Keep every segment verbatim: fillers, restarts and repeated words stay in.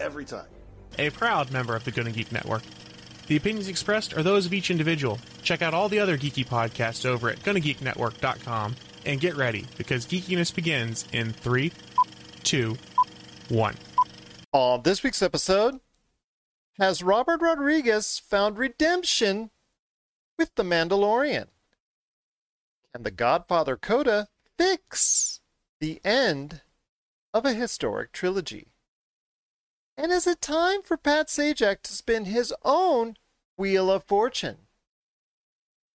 every time. A proud member of the Gunna Geek Network. The opinions expressed are those of each individual. Check out all the other geeky podcasts over at gunna geek network dot com and get ready, because geekiness begins in three, two, one. On this week's episode, has Robert Rodriguez found redemption with The Mandalorian? Can the Godfather Coda fix the end of a historic trilogy? And is it time for Pat Sajak to spin his own Wheel of Fortune?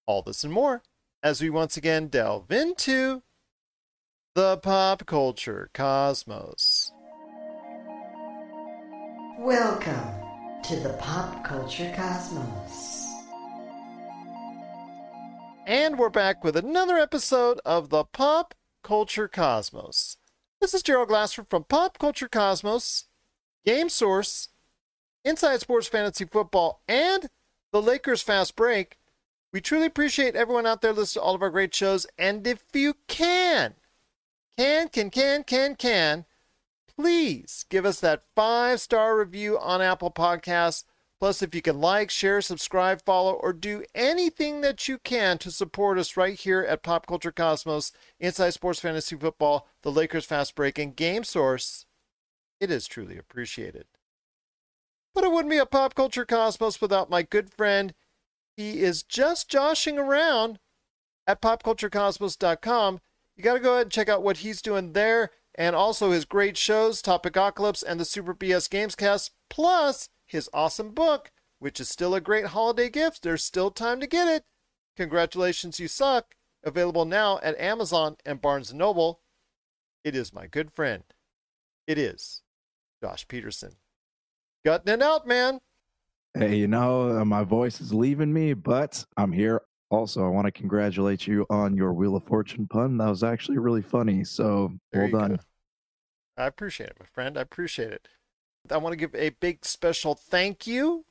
All this and more as we once again delve into the Pop Culture Cosmos. Welcome to the Pop Culture Cosmos. And we're back with another episode of the Pop Culture Cosmos. This is Gerald Glassford from Pop Culture Cosmos, Game Source, Inside Sports Fantasy Football, and the Lakers Fast Break. We truly appreciate everyone out there listening to all of our great shows. And if you can, can, can, can, can, can, please give us that five-star review on Apple Podcasts. Plus, if you can like, share, subscribe, follow, or do anything that you can to support us right here at Pop Culture Cosmos, Inside Sports Fantasy Football, the Lakers Fast Break, and Game Source, it is truly appreciated. But it wouldn't be a Pop Culture Cosmos without my good friend. He is just joshing around at pop culture cosmos dot com. You got to go ahead and check out what he's doing there, and also his great shows, Topicocalypse and the Super B S Gamescast, plus his awesome book, which is still a great holiday gift. There's still time to get it. Congratulations, You Suck. Available now at Amazon and Barnes and Noble. It is my good friend. It is Josh Peterson. Gutting it out, man. Hey, you know, my voice is leaving me, but I'm here. Also, I want to congratulate you on your Wheel of Fortune pun. That was actually really funny. So, well done. I appreciate it, my friend. I appreciate it. I want to give a big special thank you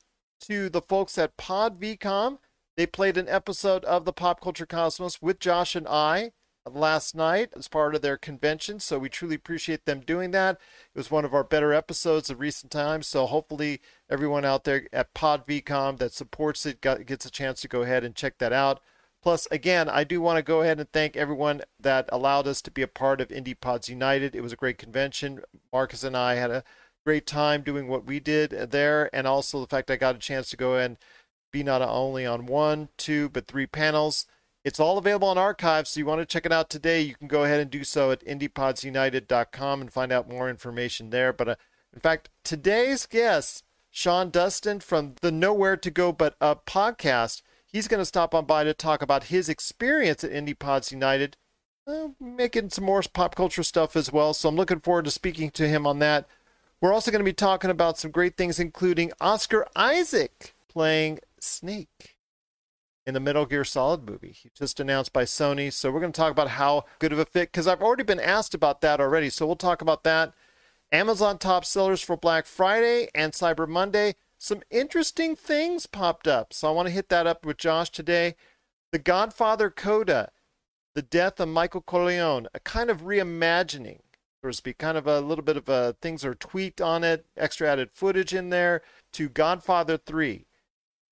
to the folks at PodVcom. They played an episode of the Pop Culture Cosmos with Josh and I last night as part of their convention, so we truly appreciate them doing that. It was one of our better episodes of recent times, so hopefully everyone out there at PodVcom that supports it got, gets a chance to go ahead and check that out. Plus, again, I do want to go ahead and thank everyone that allowed us to be a part of IndiePods United. It was a great convention. Marcus and I had a great time doing what we did there, and also the fact I got a chance to go and be not only on one, two, but three panels. It's all available on archives, so you want to check it out today, you can go ahead and do so at indie pods united dot com and find out more information there. But uh, in fact, today's guest, Sean Dustin from the Nowhere to Go But Up podcast, he's going to stop on by to talk about his experience at IndiePods United, uh, making some more pop culture stuff as well. So I'm looking forward to speaking to him on that. We're also going to be talking about some great things, including Oscar Isaac playing Snake in the Metal Gear Solid movie. He just announced by Sony. So we're going to talk about how good of a fit, because I've already been asked about that already. So we'll talk about that. Amazon top sellers for Black Friday and Cyber Monday. Some interesting things popped up. So I want to hit that up with Josh today. The Godfather Coda, the death of Michael Corleone, a kind of reimagining. There's be kind of a little bit of a, things are tweaked on it, extra added footage in there, to Godfather three.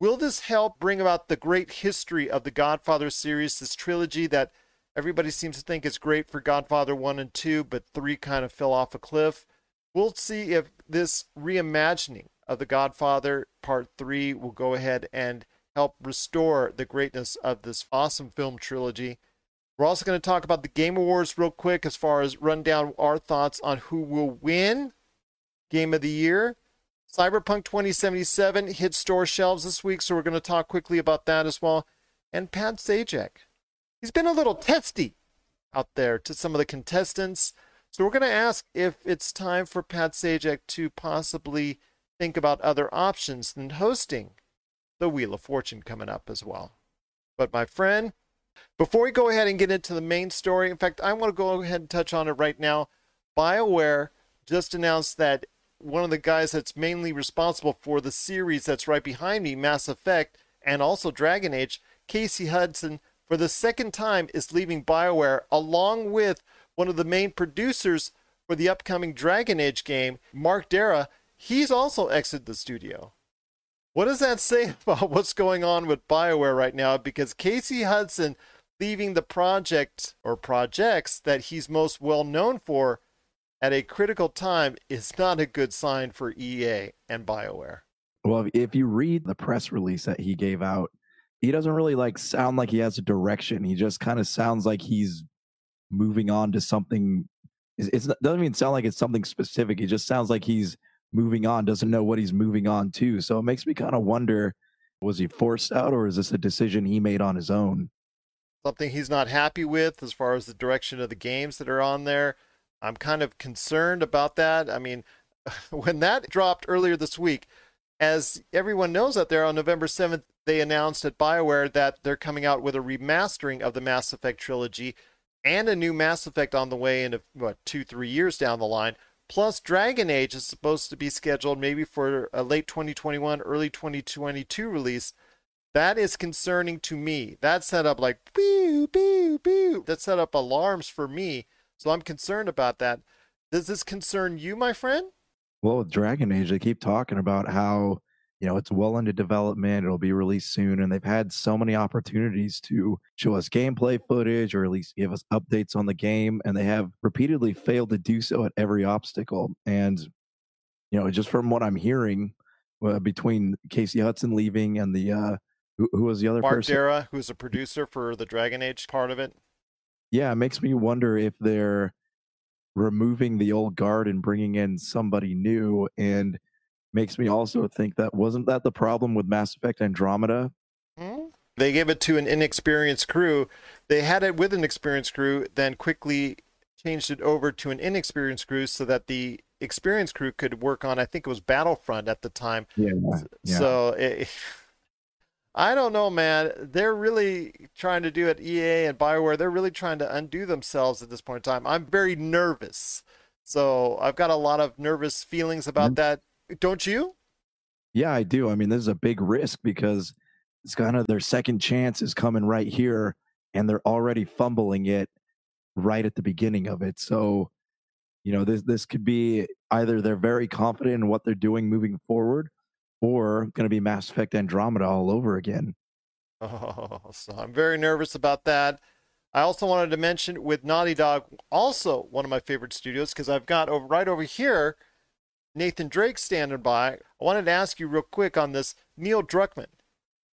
Will this help bring about the great history of the Godfather series, this trilogy that everybody seems to think is great for Godfather one and two, but three kind of fell off a cliff? We'll see if this reimagining of the Godfather Part three will go ahead and help restore the greatness of this awesome film trilogy. We're also going to talk about the Game Awards real quick as far as run down our thoughts on who will win Game of the Year. Cyberpunk twenty seventy-seven hit store shelves this week, so we're going to talk quickly about that as well. And Pat Sajak, he's been a little testy out there to some of the contestants. So we're going to ask if it's time for Pat Sajak to possibly think about other options than hosting the Wheel of Fortune coming up as well. But my friend, before we go ahead and get into the main story, in fact, I want to go ahead and touch on it right now. BioWare just announced that one of the guys that's mainly responsible for the series that's right behind me, Mass Effect, and also Dragon Age, Casey Hudson, for the second time is leaving BioWare, along with one of the main producers for the upcoming Dragon Age game, Mark Dara. He's also exited the studio. What does that say about what's going on with BioWare right now? Because Casey Hudson leaving the project or projects that he's most well known for at a critical time is not a good sign for E A and BioWare. Well, if you read the press release that he gave out, he doesn't really like sound like he has a direction. He just kind of sounds like he's moving on to something. It's, it doesn't even sound like it's something specific. It just sounds like he's moving on, doesn't know what he's moving on to. So it makes me kind of wonder, was he forced out or is this a decision he made on his own? Something he's not happy with as far as the direction of the games that are on there. I'm kind of concerned about that. I mean, when that dropped earlier this week, as everyone knows out there, on November seventh, they announced at BioWare that they're coming out with a remastering of the Mass Effect trilogy and a new Mass Effect on the way in, what, two, three years down the line. Plus, Dragon Age is supposed to be scheduled maybe for a late twenty twenty-one, early twenty twenty-two release. That is concerning to me. That set up like, pew, pew, pew. That set up alarms for me. So I'm concerned about that. Does this concern you, my friend? Well, with Dragon Age, they keep talking about how, you know, it's well into development, it'll be released soon, and they've had so many opportunities to show us gameplay footage or at least give us updates on the game, and they have repeatedly failed to do so at every obstacle. And, you know, just from what I'm hearing, uh, between Casey Hudson leaving and the, uh, who, who was the other Mark person? Mark Dara, who's a producer for the Dragon Age part of it. Yeah, it makes me wonder if they're removing the old guard and bringing in somebody new, and makes me also think that wasn't that the problem with Mass Effect Andromeda? They gave it to an inexperienced crew. They had it with an experienced crew, then quickly changed it over to an inexperienced crew so that the experienced crew could work on, I think it was Battlefront at the time. Yeah, yeah. So it, I don't know, man. They're really trying to do it, E A and BioWare. They're really trying to undo themselves at this point in time. I'm very nervous. So I've got a lot of nervous feelings about that. Don't you? Yeah, I do. I mean, this is a big risk because it's kind of their second chance is coming right here, and they're already fumbling it right at the beginning of it. So, you know, this this could be either they're very confident in what they're doing moving forward, or going to be Mass Effect Andromeda all over again. Oh, so I'm very nervous about that. I also wanted to mention with Naughty Dog, also one of my favorite studios, because I've got over, right over here, Nathan Drake standing by. I wanted to ask you real quick on this, Neil Druckmann,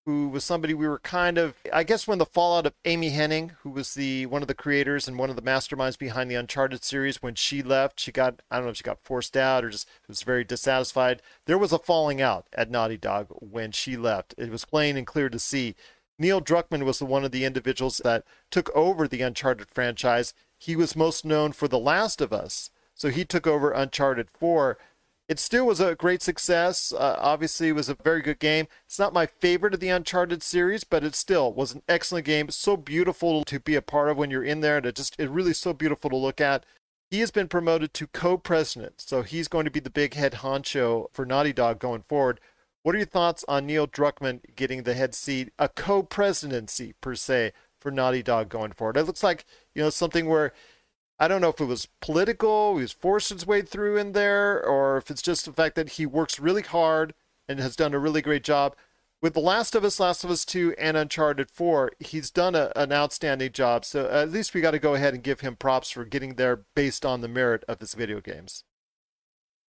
who was somebody we were kind of, I guess when the fallout of Amy Hennig, who was the one of the creators and one of the masterminds behind the Uncharted series, when she left, she got, I don't know if she got forced out or just was very dissatisfied. There was a falling out at Naughty Dog when she left. It was plain and clear to see. Neil Druckmann was one of the individuals that took over the Uncharted franchise. He was most known for The Last of Us, so he took over Uncharted four. It still was a great success. Uh, obviously, it was a very good game. It's not my favorite of the Uncharted series, but it still was an excellent game. So beautiful to be a part of when you're in there. And it just, it really is so beautiful to look at. He has been promoted to co-president, so he's going to be the big head honcho for Naughty Dog going forward. What are your thoughts on Neil Druckmann getting the head seat, a co-presidency per se, for Naughty Dog going forward? It looks like, you know, something where, I don't know if it was political, he was forced his way through in there, or if it's just the fact that he works really hard and has done a really great job. With The Last of Us, Last of Us two, and Uncharted four, he's done a, an outstanding job. So at least we got to go ahead and give him props for getting there based on the merit of his video games.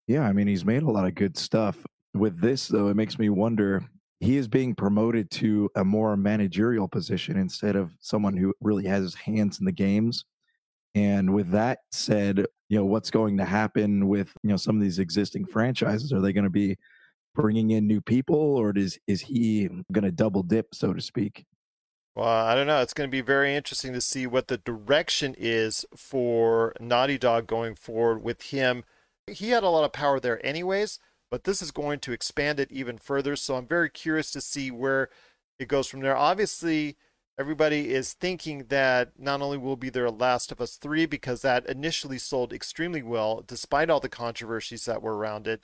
Yeah, I mean, he's made a lot of good stuff. With this, though, it makes me wonder, he is being promoted to a more managerial position instead of someone who really has his hands in the games. And with that said, you know, what's going to happen with, you know, some of these existing franchises? Are they going to be bringing in new people, or is, is he going to double dip, so to speak? Well, I don't know. It's going to be very interesting to see what the direction is for Naughty Dog going forward with him. He had a lot of power there anyways, but this is going to expand it even further. So I'm very curious to see where it goes from there. Obviously, everybody is thinking that not only will be there Last of Us three, because that initially sold extremely well, despite all the controversies that were around it,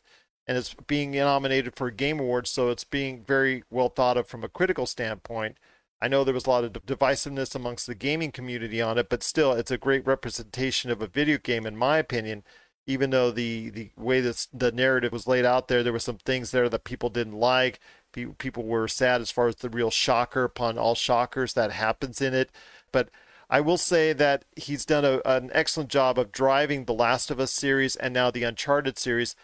and it's being nominated for a Game Awards, so it's being very well thought of from a critical standpoint. I know there was a lot of divisiveness amongst the gaming community on it, but still, it's a great representation of a video game, in my opinion. Even though the, the way that the narrative was laid out there, there were some things there that people didn't like. People were sad as far as the real shocker upon all shockers that happens in it. But I will say that he's done a, an excellent job of driving the Last of Us series and now the Uncharted series.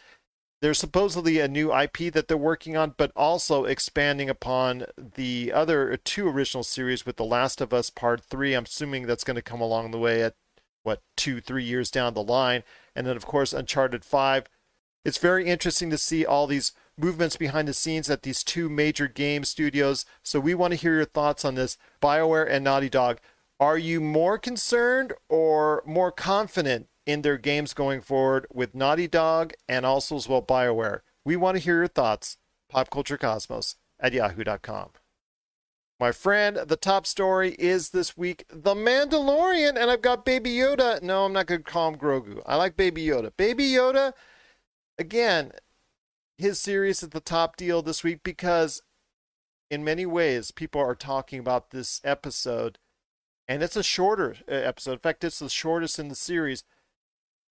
There's supposedly a new I P that they're working on, but also expanding upon the other two original series with The Last of Us Part three. I'm assuming that's going to come along the way at, what, two, three years down the line. And then, of course, Uncharted five. It's very interesting to see all these movements behind the scenes at these two major game studios. So we want to hear your thoughts on this. BioWare and Naughty Dog, are you more concerned or more confident in their games going forward with Naughty Dog and also as well BioWare? We want to hear your thoughts. Pop Culture Cosmos at yahoo dot com. My friend, the top story is this week The Mandalorian, and I've got Baby Yoda. No, I'm not going to call him Grogu. I like Baby Yoda. Baby Yoda, again, his series is the top deal this week because in many ways people are talking about this episode, and it's a shorter episode. In fact, it's the shortest in the series.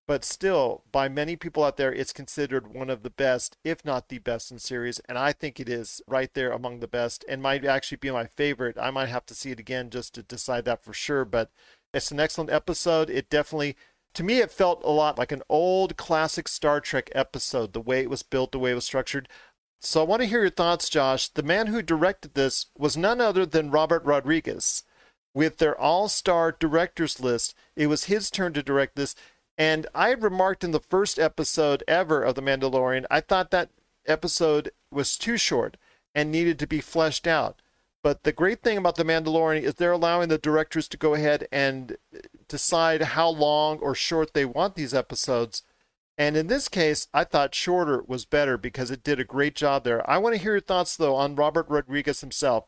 But still, by many people out there, it's considered one of the best, if not the best in series. And I think it is right there among the best and might actually be my favorite. I might have to see it again just to decide that for sure. But it's an excellent episode. It definitely, to me, it felt a lot like an old classic Star Trek episode, the way it was built, the way it was structured. So I want to hear your thoughts, Josh. The man who directed this was none other than Robert Rodriguez. With their all-star directors list, it was his turn to direct this. And I had remarked in the first episode ever of The Mandalorian, I thought that episode was too short and needed to be fleshed out. But the great thing about The Mandalorian is they're allowing the directors to go ahead and decide how long or short they want these episodes. And in this case, I thought shorter was better because it did a great job there. I want to hear your thoughts, though, on Robert Rodriguez himself.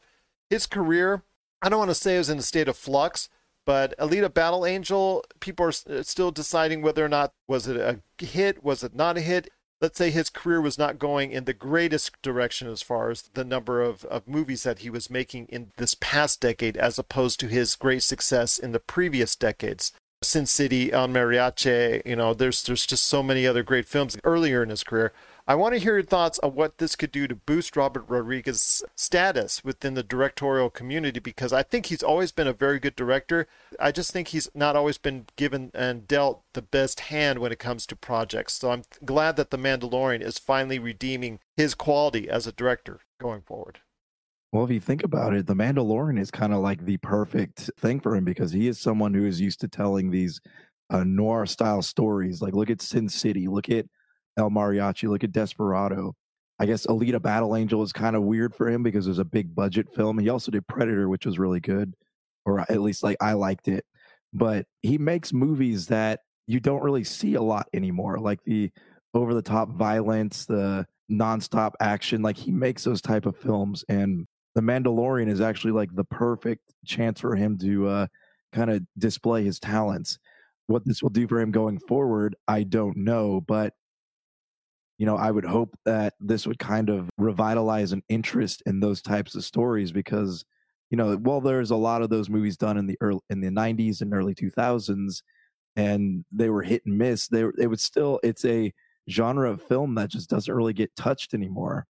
His career, I don't want to say it was in a state of flux, but Alita Battle Angel, people are still deciding whether or not, was it a hit, was it not a hit? Let's say his career was not going in the greatest direction as far as the number of, of movies that he was making in this past decade as opposed to his great success in the previous decades. Sin City, El Mariachi, you know, there's there's just so many other great films earlier in his career. I want to hear your thoughts on what this could do to boost Robert Rodriguez's status within the directorial community, because I think he's always been a very good director. I just think he's not always been given and dealt the best hand when it comes to projects. So I'm glad that The Mandalorian is finally redeeming his quality as a director going forward. Well, if you think about it, The Mandalorian is kind of like the perfect thing for him because he is someone who is used to telling these uh, noir-style stories. Like, look at Sin City, look at El Mariachi, look at Desperado. I guess Alita Battle Angel is kind of weird for him because it was a big budget film. He also did Predator, which was really good, or at least like I liked it. But he makes movies that you don't really see a lot anymore, like the over-the-top violence, the nonstop action. Like, he makes those type of films, and The Mandalorian is actually like the perfect chance for him to uh, kind of display his talents. What this will do for him going forward, I don't know, but you know, I would hope that this would kind of revitalize an interest in those types of stories because, you know, well, there's a lot of those movies done in the early in the nineties and early two thousands, and they were hit and miss. They it would still it's a genre of film that just doesn't really get touched anymore.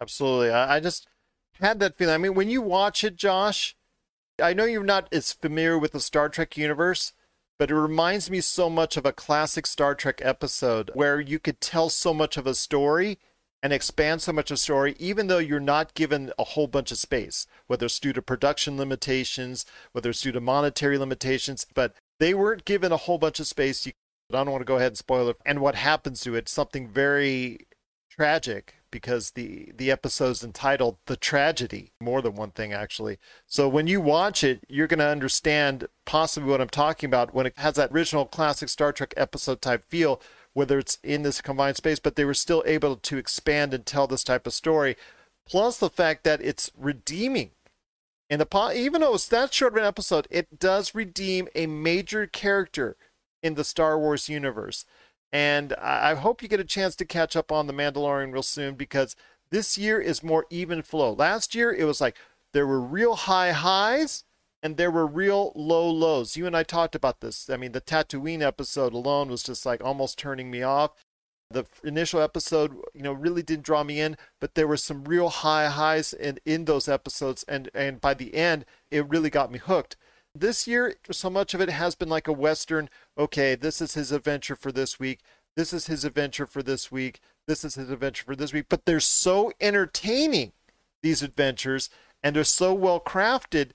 Absolutely, I, I just had that feeling. I mean, when you watch it, Josh, I know you're not as familiar with the Star Trek universe, but it reminds me so much of a classic Star Trek episode where you could tell so much of a story and expand so much of a story, even though you're not given a whole bunch of space, whether it's due to production limitations, whether it's due to monetary limitations, but they weren't given a whole bunch of space. You, I don't want to go ahead and spoil it. And what happens to it, something very tragic, because the, the episode's entitled The Tragedy, more than one thing, actually. So when you watch it, you're going to understand possibly what I'm talking about when it has that original classic Star Trek episode type feel whether it's in this confined space, but they were still able to expand and tell this type of story. Plus the fact that it's redeeming. And the even though it's that short of an episode, it does redeem a major character in the Star Wars universe. And I hope you get a chance to catch up on The Mandalorian real soon, because this year is more even flow. Last year, it was like there were real high highs and there were real low lows. You and I talked about this. I mean, the Tatooine episode alone was just like almost turning me off. The initial episode, you know, really didn't draw me in, but there were some real high highs in, in those episodes. And, and by the end, it really got me hooked. This year, so much of it has been like a Western. Okay, this is his adventure for this week. This is his adventure for this week. This is his adventure for this week. But they're so entertaining, these adventures, and they're so well crafted.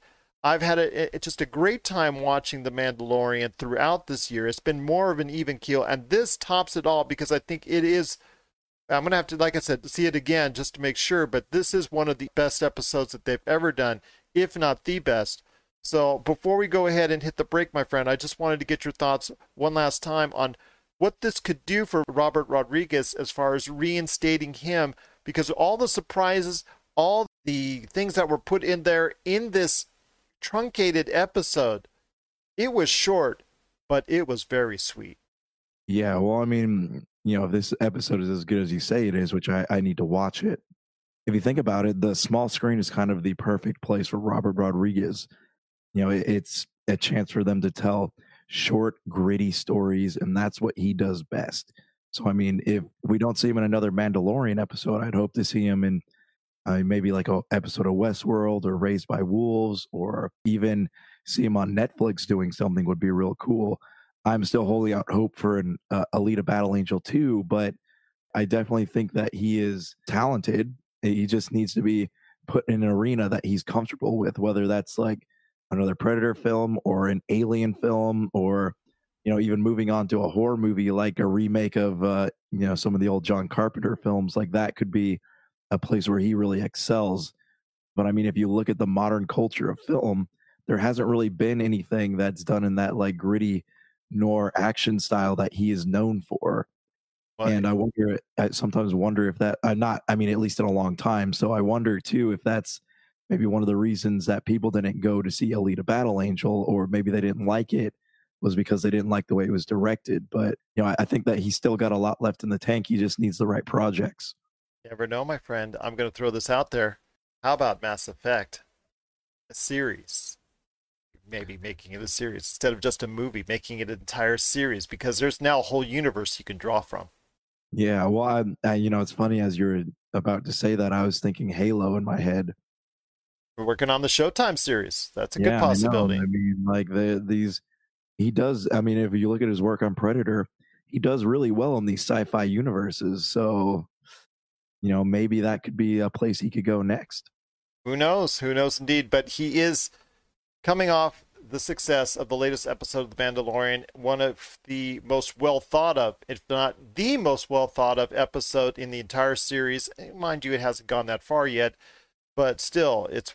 I've had a, a, just a great time watching The Mandalorian throughout this year. It's been more of an even keel, and this tops it all because I think it is, I'm going to have to, like I said, see it again just to make sure, but this is one of the best episodes that they've ever done, if not the best. So before we go ahead and hit the break, my friend, I just wanted to get your thoughts one last time on what this could do for Robert Rodriguez as far as reinstating him, because all the surprises, all the things that were put in there in this truncated episode, it was short, but it was very sweet. Yeah, well, I mean, you know, if this episode is as good as you say it is, which I, I need to watch it. If you think about it, the small screen is kind of the perfect place for Robert Rodriguez. You know, it, it's a chance for them to tell short, gritty stories, and that's what he does best. So, I mean, if we don't see him in another Mandalorian episode, I'd hope to see him in Uh, maybe like an episode of Westworld or Raised by Wolves, or even see him on Netflix doing something would be real cool. I'm still holding out hope for an uh, Alita Battle Angel two, but I definitely think that he is talented. He just needs to be put in an arena that he's comfortable with, whether that's like another Predator film or an Alien film, or, you know, even moving on to a horror movie like a remake of, uh, you know, some of the old John Carpenter films. Like that could be a place where he really excels. But I mean, if you look at the modern culture of film, there hasn't really been anything that's done in that like gritty noir action style that he is known for. But, and I wonder, I sometimes wonder if that, uh, not, I mean, at least in a long time. So I wonder too, if that's maybe one of the reasons that people didn't go to see Alita Battle Angel, or maybe they didn't like it, was because they didn't like the way it was directed. But, you know, I, I think that he's still got a lot left in the tank. He just needs the right projects. Never know, my friend. I'm going to throw this out there. How about Mass Effect? A series. Maybe making it a series instead of just a movie, making it an entire series, because there's now a whole universe you can draw from. Yeah, well, I'm, I, you know, it's funny, as you're about to say that, I was thinking Halo in my head. We're working on the Showtime series. That's a yeah, good possibility. I, I mean, like the, these, he does, I mean, if you look at his work on Predator, he does really well in these sci-fi universes, so... You know, maybe that could be a place he could go next. Who knows? Who knows indeed? But he is coming off the success of the latest episode of The Mandalorian, one of the most well thought of, if not the most well thought of episode in the entire series. Mind you, it hasn't gone that far yet, but still, it's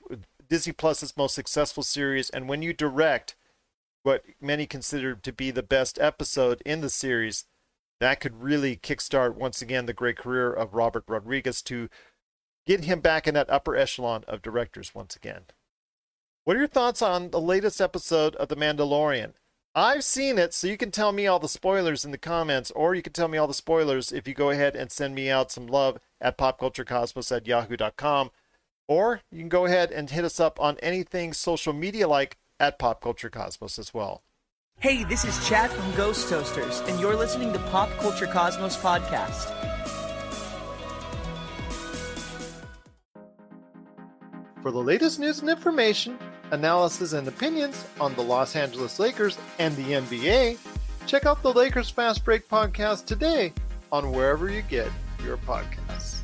Disney Plus's most successful series. And when you direct what many consider to be the best episode in the series, that could really kickstart, once again, the great career of Robert Rodriguez to get him back in that upper echelon of directors once again. What are your thoughts on the latest episode of The Mandalorian? I've seen it, so you can tell me all the spoilers in the comments, or you can tell me all the spoilers if you go ahead and send me out some love at popculturecosmos at yahoo dot com, or you can go ahead and hit us up on anything social media-like at popculturecosmos as well. Hey, this is Chad from Ghost Toasters, and you're listening to Pop Culture Cosmos Podcast. For the latest news and information, analysis and opinions on the Los Angeles Lakers and the N B A, check out the Lakers Fast Break podcast today on wherever you get your podcasts.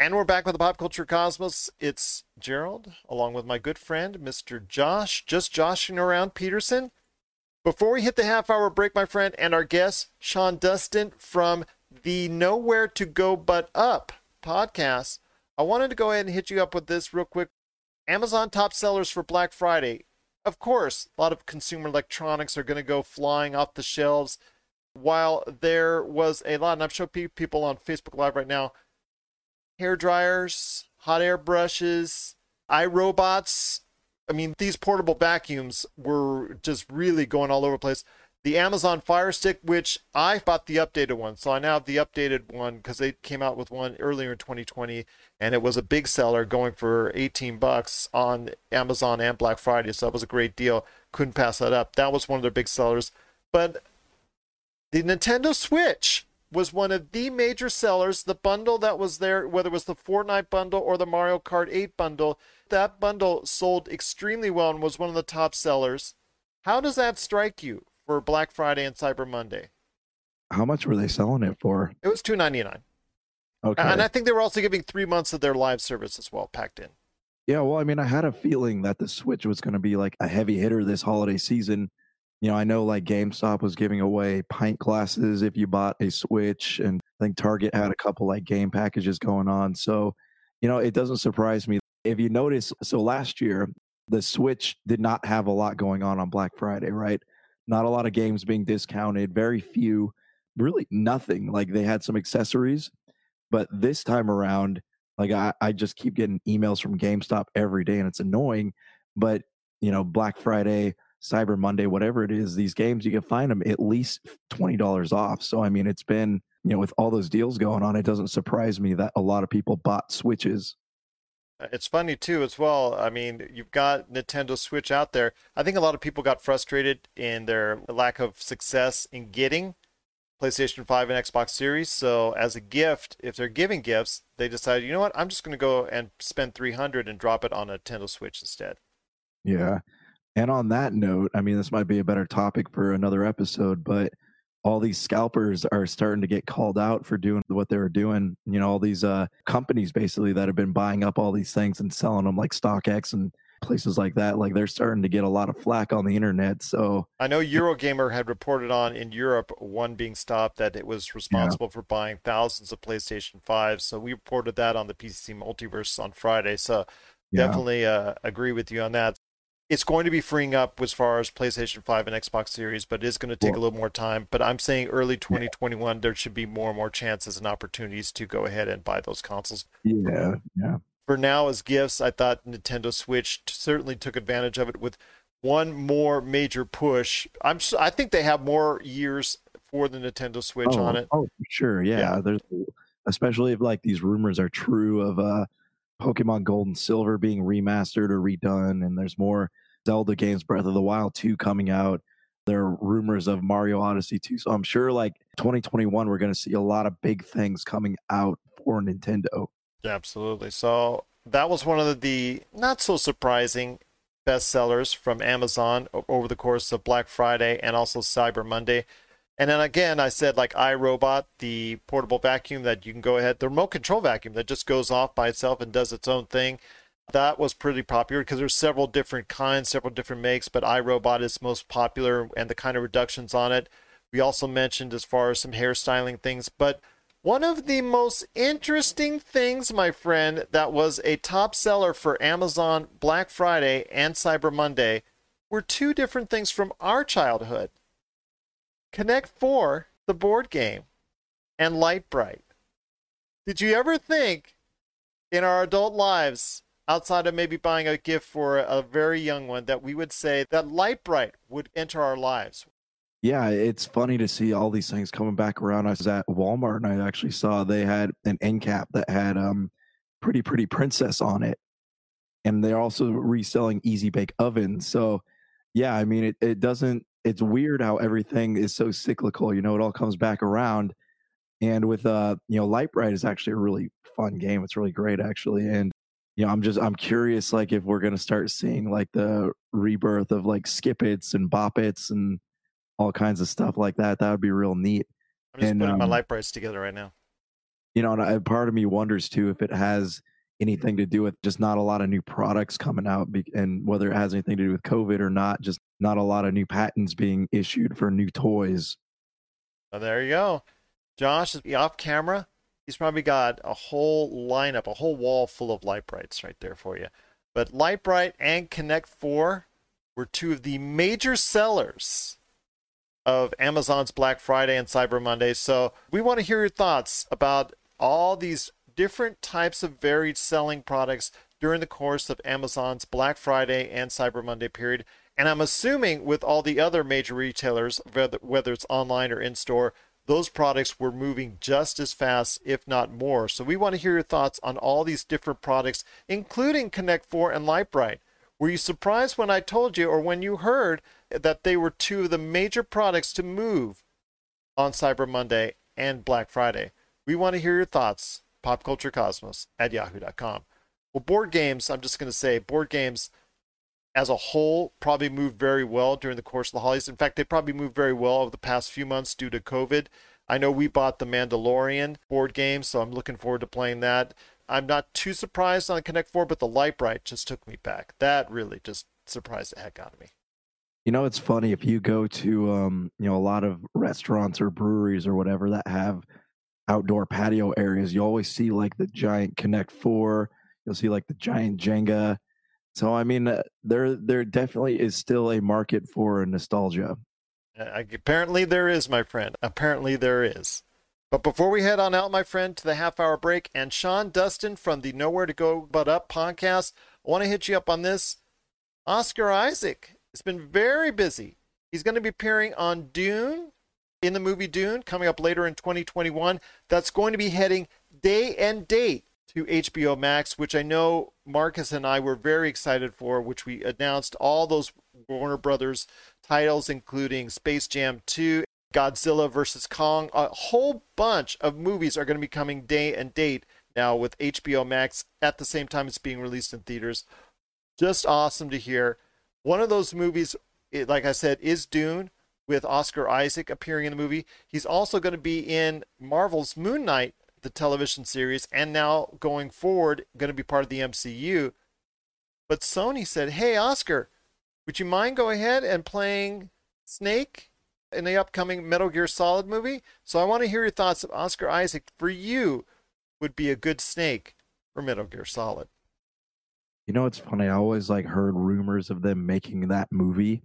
And we're back with the Pop Culture Cosmos. It's Gerald, along with my good friend, Mister Josh, just joshing around Peterson. Before we hit the half-hour break, my friend, and our guest, Sean Dustin from the Nowhere to Go But Up podcast, I wanted to go ahead and hit you up with this real quick. Amazon top sellers for Black Friday. Of course, a lot of consumer electronics are going to go flying off the shelves. While there was a lot, and I'm showing people on Facebook Live right now, hair dryers, hot air brushes, iRobots. I mean, these portable vacuums were just really going all over the place. The Amazon Fire Stick, which I bought the updated one. So I now have the updated one because they came out with one earlier in twenty twenty, and it was a big seller going for eighteen bucks on Amazon and Black Friday. So that was a great deal. Couldn't pass that up. That was one of their big sellers. But the Nintendo Switch was one of the major sellers. The bundle that was there, whether it was the Fortnite bundle or the Mario Kart eight bundle, that bundle sold extremely well and was one of the top sellers. How does that strike you for Black Friday and Cyber Monday? How much were they selling it for? It was two ninety-nine. Okay. And I think they were also giving three months of their live service as well, packed in. Yeah, well, I mean, I had a feeling that the Switch was going to be like a heavy hitter this holiday season. You know, I know like GameStop was giving away pint glasses if you bought a Switch, and I think Target had a couple like game packages going on. So, you know, it doesn't surprise me. If you notice, so last year, the Switch did not have a lot going on on Black Friday, right? Not a lot of games being discounted, very few, really nothing. Like they had some accessories, but this time around, like I, I just keep getting emails from GameStop every day and it's annoying, but you know, Black Friday, Cyber Monday, whatever it is, these games, you can find them at least twenty dollars off. So, I mean, it's been, you know, with all those deals going on, it doesn't surprise me that a lot of people bought Switches. It's funny, too, as well. I mean, you've got Nintendo Switch out there. I think a lot of people got frustrated in their lack of success in getting PlayStation five and Xbox Series. So as a gift, if they're giving gifts, they decided, you know what, I'm just going to go and spend three hundred dollars and drop it on a Nintendo Switch instead. Yeah. And on that note, I mean, this might be a better topic for another episode, but all these scalpers are starting to get called out for doing what they were doing. You know, all these uh, companies basically that have been buying up all these things and selling them like StockX and places like that. Like they're starting to get a lot of flack on the internet. So I know Eurogamer had reported on in Europe, one being stopped that it was responsible yeah. for buying thousands of PlayStation fives. So we reported that on the P C Multiverse on Friday. So yeah. definitely uh, agree with you on that. It's going to be freeing up as far as PlayStation five and Xbox Series, but it is going to take a little more time. But I'm saying early twenty twenty-one, there should be more and more chances and opportunities to go ahead and buy those consoles. Yeah, yeah. For now, as gifts, I thought Nintendo Switch certainly took advantage of it with one more major push. I'm, I think they have more years for the Nintendo Switch oh, on it. Oh, sure, yeah. yeah. There's, especially if like these rumors are true of uh, Pokemon Gold and Silver being remastered or redone, and there's more Zelda games, Breath of the Wild two coming out. There are rumors of Mario Odyssey two. So I'm sure like twenty twenty-one, we're going to see a lot of big things coming out for Nintendo. Yeah, absolutely. So that was one of the not so surprising bestsellers from Amazon over the course of Black Friday and also Cyber Monday. And then again, I said like iRobot, the portable vacuum that you can go ahead, the remote control vacuum that just goes off by itself and does its own thing. That was pretty popular because there's several different kinds, several different makes, but iRobot is most popular and the kind of reductions on it. We also mentioned as far as some hairstyling things, but one of the most interesting things, my friend, that was a top seller for Amazon Black Friday and Cyber Monday were two different things from our childhood. Connect Four, the board game, and Lite-Brite. Did you ever think in our adult lives, outside of maybe buying a gift for a very young one, that we would say that Lite-Brite would enter our lives? Yeah, it's funny to see all these things coming back around. I was at Walmart and I actually saw they had an end cap that had um, Pretty Pretty Princess on it. And they're also reselling Easy Bake Ovens. So yeah, I mean, it, it doesn't, it's weird how everything is so cyclical. You know, it all comes back around. And with, uh, you know, Lite-Brite is actually a really fun game. It's really great, actually. And you know, I'm just, I'm curious, like, if we're going to start seeing, like, the rebirth of, like, Skip-Its and Bop-Its and all kinds of stuff like that. That would be real neat. I'm just and, putting um, my Lite-Brites together right now. You know, and I, part of me wonders, too, if it has anything to do with just not a lot of new products coming out be, and whether it has anything to do with COVID or not, just not a lot of new patents being issued for new toys. Well, there you go. Josh is off camera. He's probably got a whole lineup, a whole wall full of Lite-Brites right there for you. But Lite-Brite and Connect Four were two of the major sellers of Amazon's Black Friday and Cyber Monday. So we want to hear your thoughts about all these different types of varied selling products during the course of Amazon's Black Friday and Cyber Monday period. And I'm assuming with all the other major retailers, whether it's online or in-store, those products were moving just as fast, if not more. So we want to hear your thoughts on all these different products, including Connect Four and Lite-Brite. Were you surprised when I told you or when you heard that they were two of the major products to move on Cyber Monday and Black Friday? We want to hear your thoughts. Pop Culture Cosmos at yahoo dot com. Well, board games, I'm just going to say, board games as a whole probably moved very well during the course of the holidays. In fact, they probably moved very well over the past few months due to COVID. I know we bought the Mandalorian board game, so I'm looking forward to playing that. I'm not too surprised on Connect Four, but the Lite-Brite just took me back. That really just surprised the heck out of me. You know, it's funny, if you go to um, you know, a lot of restaurants or breweries or whatever that have outdoor patio areas, you always see like the giant Connect Four. You'll see like the giant Jenga. So, I mean, uh, there there definitely is still a market for nostalgia. Uh, apparently there is, my friend. Apparently there is. But before we head on out, my friend, to the half-hour break, and Sean Dustin from the Nowhere to Go But Up podcast, I want to hit you up on this. Oscar Isaac has been very busy. He's going to be appearing on Dune, in the movie Dune, coming up later in twenty twenty-one. That's going to be heading day and date to H B O Max, which I know Marcus and I were very excited for, which we announced all those Warner Brothers titles, including Space Jam two, Godzilla versus Kong. A whole bunch of movies are going to be coming day and date now with H B O Max at the same time it's being released in theaters. Just awesome to hear. One of those movies, like I said, is Dune, with Oscar Isaac appearing in the movie. He's also going to be in Marvel's Moon Knight, the television series, and now going forward going to be part of the M C U. But Sony said, hey, Oscar, would you mind go ahead and playing Snake in the upcoming Metal Gear Solid movie? So I want to hear your thoughts of Oscar Isaac for you would be a good Snake for Metal Gear Solid. You know, it's funny, I always like heard rumors of them making that movie,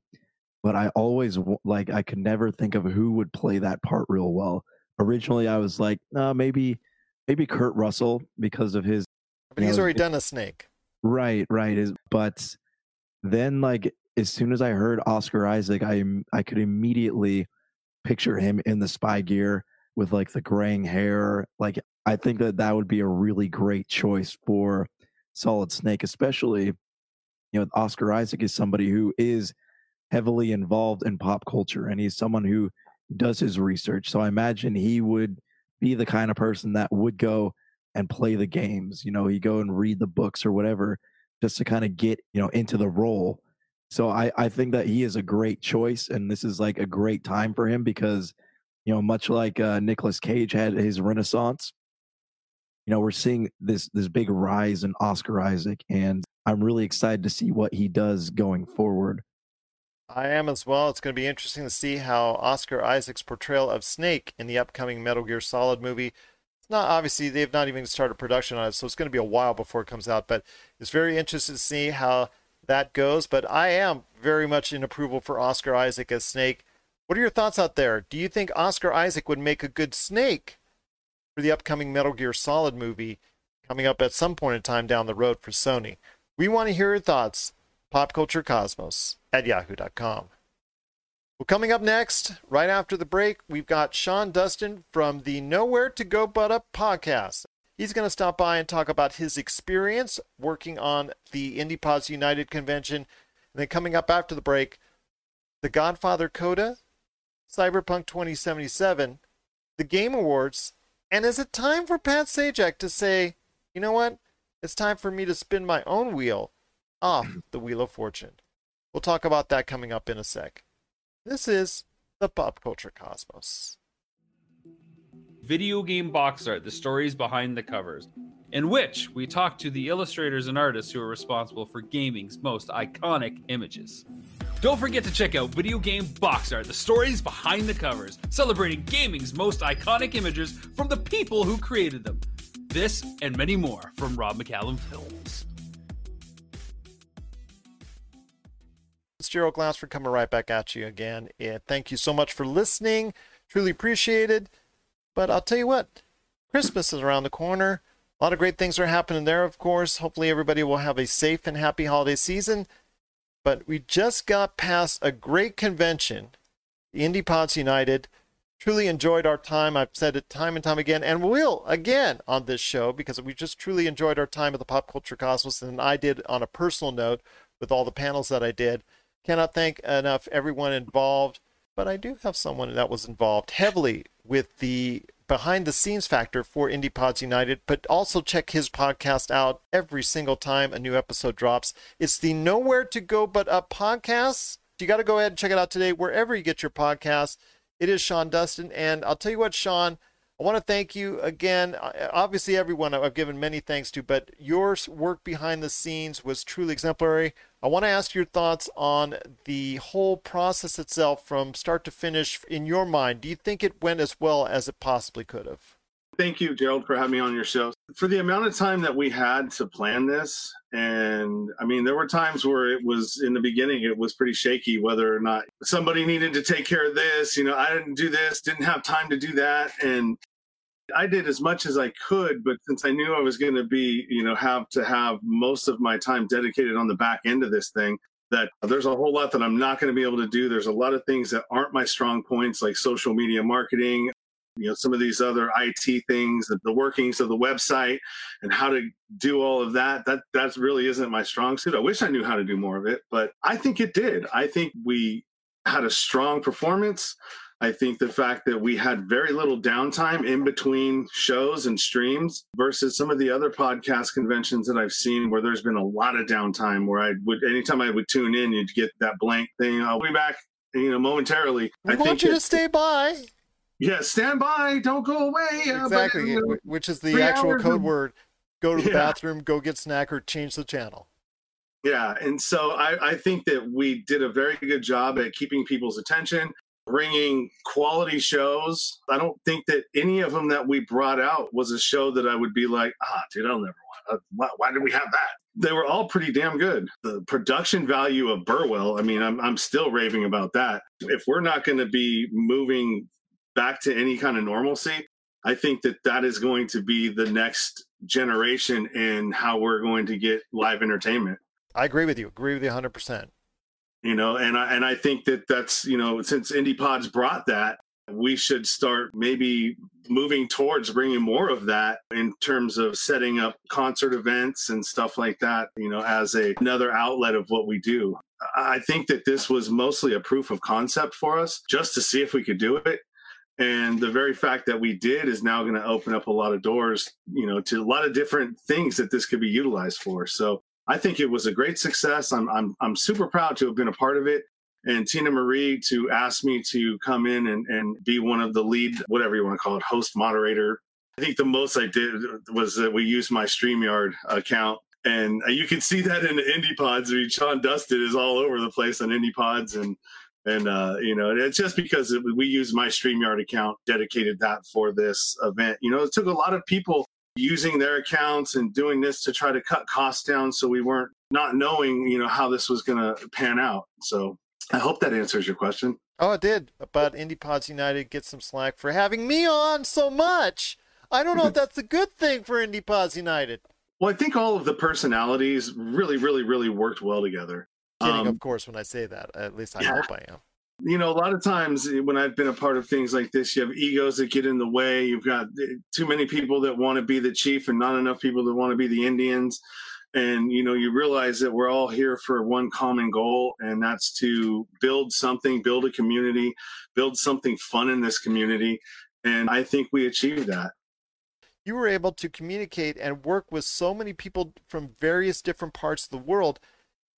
but I always like, I could never think of who would play that part real well. Originally, I was like, uh, maybe maybe Kurt Russell because of his... But he's know, already his, done a Snake. Right, right. Is, but then, like, as soon as I heard Oscar Isaac, I I could immediately picture him in the spy gear with, like, the graying hair. Like, I think that that would be a really great choice for Solid Snake, especially, you know, Oscar Isaac is somebody who is heavily involved in pop culture, and he's someone who does his research. So I imagine he would be the kind of person that would go and play the games. You know, he go and read the books or whatever just to kind of get, you know, into the role. So I, I think that he is a great choice, and this is like a great time for him because, you know, much like uh, Nicolas Cage had his renaissance, you know, we're seeing this this big rise in Oscar Isaac, and I'm really excited to see what he does going forward. I am as well. It's going to be interesting to see how Oscar Isaac's portrayal of Snake in the upcoming Metal Gear Solid movie. It's not, obviously, they've not even started production on it, so it's going to be a while before it comes out, but it's very interesting to see how that goes. But I am very much in approval for Oscar Isaac as Snake. What are your thoughts out there? Do you think Oscar Isaac would make a good Snake for the upcoming Metal Gear Solid movie coming up at some point in time down the road for Sony? We want to hear your thoughts. Pop Culture Cosmos at yahoo dot com. Well, coming up next, right after the break, we've got Sean Dustin from the Nowhere to Go But Up podcast. He's going to stop by and talk about his experience working on the IndiePods United convention. And then coming up after the break, the Godfather Coda, Cyberpunk twenty seventy-seven, the Game Awards, and is it time for Pat Sajak to say, you know what, it's time for me to spin my own wheel off the Wheel of Fortune? We'll talk about that coming up in a sec. This is the Pop Culture Cosmos. Video game box art, the stories behind the covers, in which we talk to the illustrators and artists who are responsible for gaming's most iconic images. Don't forget to check out Video Game Box Art, the stories behind the covers, celebrating gaming's most iconic images from the people who created them. This and many more from Rob McCallum Films. Gerald Glassford coming right back at you again. And thank you so much for listening. Truly appreciated. But I'll tell you what, Christmas is around the corner. A lot of great things are happening there, of course. Hopefully everybody will have a safe and happy holiday season. But we just got past a great convention, IndiePods United. Truly enjoyed our time. I've said it time and time again, and will again on this show, because we just truly enjoyed our time at the Pop Culture Cosmos, and I did on a personal note with all the panels that I did. Cannot thank enough everyone involved, but I do have someone that was involved heavily with the behind the scenes factor for IndiePods United, but also check his podcast out every single time a new episode drops. It's the Nowhere to Go But Up podcast. You got to go ahead and check it out today, wherever you get your podcasts. It is Sean Dustin, and I'll tell you what, Sean, I want to thank you again. Obviously, everyone I've given many thanks to, but your work behind the scenes was truly exemplary. I want to ask your thoughts on the whole process itself from start to finish. In your mind, do you think it went as well as it possibly could have? Thank you, Gerald, for having me on your show. For the amount of time that we had to plan this, and I mean, there were times where it was, in the beginning, it was pretty shaky whether or not somebody needed to take care of this. You know, I didn't do this, didn't have time to do that. And I did as much as I could, but since I knew I was going to be, you know, have to have most of my time dedicated on the back end of this thing, that there's a whole lot that I'm not going to be able to do. There's a lot of things that aren't my strong points, like social media marketing, you know, some of these other I T things, the, the workings of the website and how to do all of that, that that really isn't my strong suit. I wish I knew how to do more of it, but I think it did. I think we had a strong performance. I think the fact that we had very little downtime in between shows and streams versus some of the other podcast conventions that I've seen where there's been a lot of downtime where I would, anytime I would tune in, you'd get that blank thing. I'll be back, you know, momentarily. We I want think you to stay by. Yeah, stand by, don't go away. Uh, exactly, but, uh, which is the actual code and... word. Go to the yeah. bathroom, go get snack, or change the channel. Yeah, and so I, I think that we did a very good job at keeping people's attention, bringing quality shows. I don't think that any of them that we brought out was a show that I would be like, ah, dude, I'll never want to. Why, why did we have that? They were all pretty damn good. The production value of Burwell, I mean, I'm, I'm still raving about that. If we're not going to be moving back to any kind of normalcy, I think that that is going to be the next generation in how we're going to get live entertainment. I agree with you. Agree with you one hundred percent. You know, and I, and I think that that's, you know, since IndiePods brought that, we should start maybe moving towards bringing more of that in terms of setting up concert events and stuff like that, you know, as a, another outlet of what we do. I think that this was mostly a proof of concept for us just to see if we could do it. And the very fact that we did is now going to open up a lot of doors, you know, to a lot of different things that this could be utilized for. So I think it was a great success. I'm I'm I'm super proud to have been a part of it. And Tina Marie to ask me to come in and, and be one of the lead, whatever you want to call it, host, moderator. I think the most I did was that we used my StreamYard account. And you can see that in the IndiePods. I mean, Sean Dustin is all over the place on IndiePods and And, uh, you know, it's just because it, we use my StreamYard account, dedicated that for this event. You know, it took a lot of people using their accounts and doing this to try to cut costs down. So we weren't not knowing, you know, how this was going to pan out. So I hope that answers your question. Oh, it did. But IndiePods United gets some slack for having me on so much. I don't know if that's a good thing for IndiePods United. Well, I think all of the personalities really, really, really worked well together. Kidding, of course, when I say that, at least I yeah. hope I am. You know, a lot of times when I've been a part of things like this, you have egos that get in the way. You've got too many people that want to be the chief and not enough people that want to be the Indians. And, you know, you realize that we're all here for one common goal, and that's to build something, build a community, build something fun in this community. And I think we achieved that. You were able to communicate and work with so many people from various different parts of the world.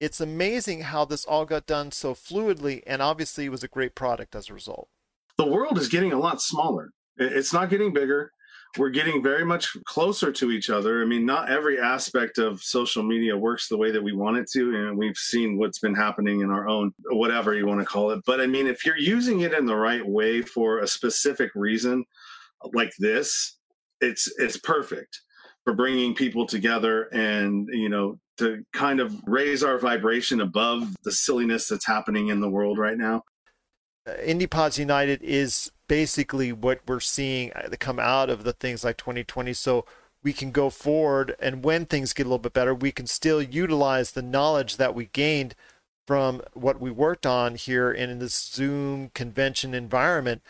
It's amazing how this all got done so fluidly, and obviously it was a great product as a result. The world is getting a lot smaller. It's not getting bigger. We're getting very much closer to each other. I mean, not every aspect of social media works the way that we want it to, and we've seen what's been happening in our own, whatever you want to call it. But I mean, if you're using it in the right way for a specific reason like this, it's it's perfect. for bringing people together and, you know, to kind of raise our vibration above the silliness that's happening in the world right now. IndiePods United is basically what we're seeing come out of the things like twenty twenty. So we can go forward, and when things get a little bit better, we can still utilize the knowledge that we gained from what we worked on here in this Zoom convention environment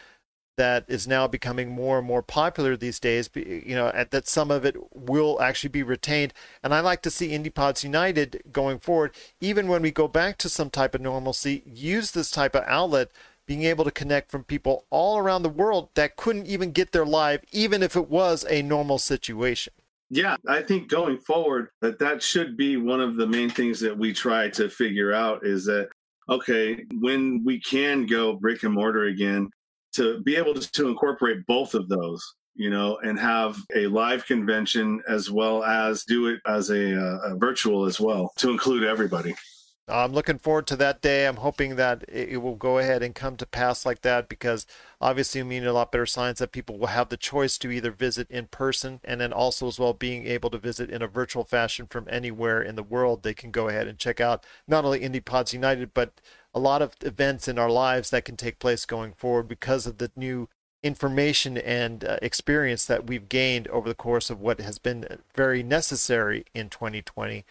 that is now becoming more and more popular these days, you know, and that some of it will actually be retained. And I like to see IndiePods United going forward, even when we go back to some type of normalcy, use this type of outlet, being able to connect from people all around the world that couldn't even get there live, even if it was a normal situation. Yeah, I think going forward, that that should be one of the main things that we try to figure out is that, okay, when we can go brick and mortar again, to be able to, to incorporate both of those, you know, and have a live convention as well as do it as a, a virtual as well to include everybody. I'm looking forward to that day. I'm hoping that it will go ahead and come to pass like that, because obviously we need a lot better signs that people will have the choice to either visit in person and then also as well being able to visit in a virtual fashion from anywhere in the world. They can go ahead and check out not only IndiePods United, but a lot of events in our lives that can take place going forward because of the new information and uh, experience that we've gained over the course of what has been very necessary in twenty twenty.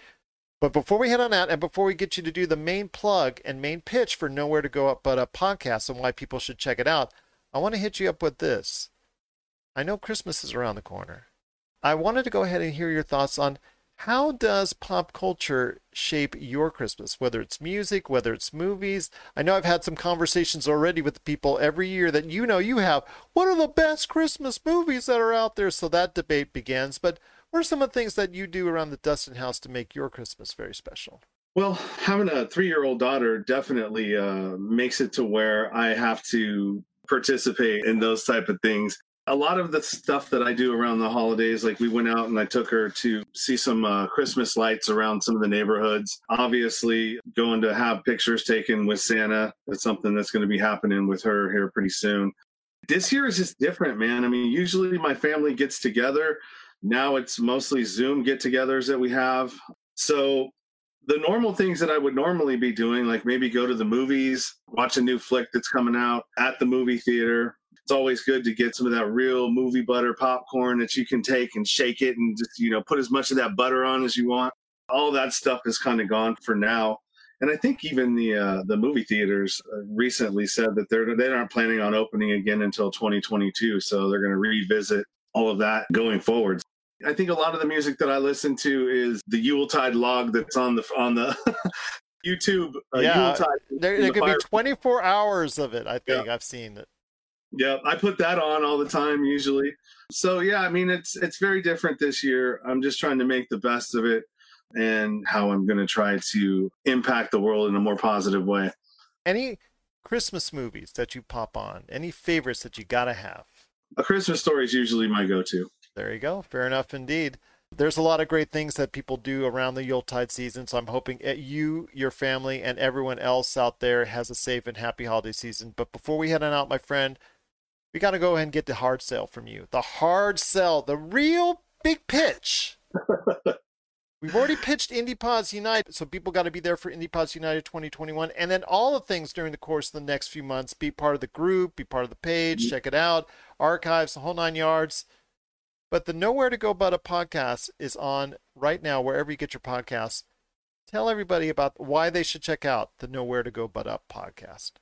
But before we head on out, and before we get you to do the main plug and main pitch for Nowhere to Go But Up podcast and why people should check it out, I want to hit you up with this. I know Christmas is around the corner. I wanted to go ahead and hear your thoughts on how does pop culture shape your Christmas, whether it's music, whether it's movies. I know I've had some conversations already with people every year that you know you have. What are the best Christmas movies that are out there? So that debate begins, but what are some of the things that you do around the Dustin house to make your Christmas very special? Well, having a three-year-old daughter definitely uh, makes it to where I have to participate in those type of things. A lot of the stuff that I do around the holidays, like we went out and I took her to see some uh, Christmas lights around some of the neighborhoods. Obviously, going to have pictures taken with Santa. That's something that's going to be happening with her here pretty soon. This year is just different, man. I mean, usually my family gets together. Now it's mostly Zoom get-togethers that we have. So the normal things that I would normally be doing, like maybe go to the movies, watch a new flick that's coming out at the movie theater. It's always good to get some of that real movie butter popcorn that you can take and shake it and just, you know, put as much of that butter on as you want. All that stuff is kind of gone for now. And I think even the uh, the movie theaters recently said that they're they aren't planning on opening again until twenty twenty-two. So they're going to revisit all of that going forward. I think a lot of the music that I listen to is the Yuletide log that's on the on the YouTube. Uh, yeah, Yuletide there, there could fire. be twenty-four hours of it, I think. Yeah. I've seen it. Yeah, I put that on all the time usually. So, yeah, I mean, it's it's very different this year. I'm just trying to make the best of it and how I'm going to try to impact the world in a more positive way. Any Christmas movies that you pop on? Any favorites that you got to have? A Christmas Story is usually my go-to. There you go. Fair enough indeed. There's a lot of great things that people do around the Yuletide season. So I'm hoping you, your family, and everyone else out there has a safe and happy holiday season. But before we head on out, my friend, we got to go ahead and get the hard sell from you. The hard sell, the real big pitch. We've already pitched IndiePods United, so people got to be there for IndiePods United twenty twenty-one. And then all the things during the course of the next few months. Be part of the group, be part of the page, check it out, archives, the whole nine yards. But the Nowhere to Go But Up podcast is on right now, wherever you get your podcasts. Tell everybody about why they should check out the Nowhere to Go But Up podcast.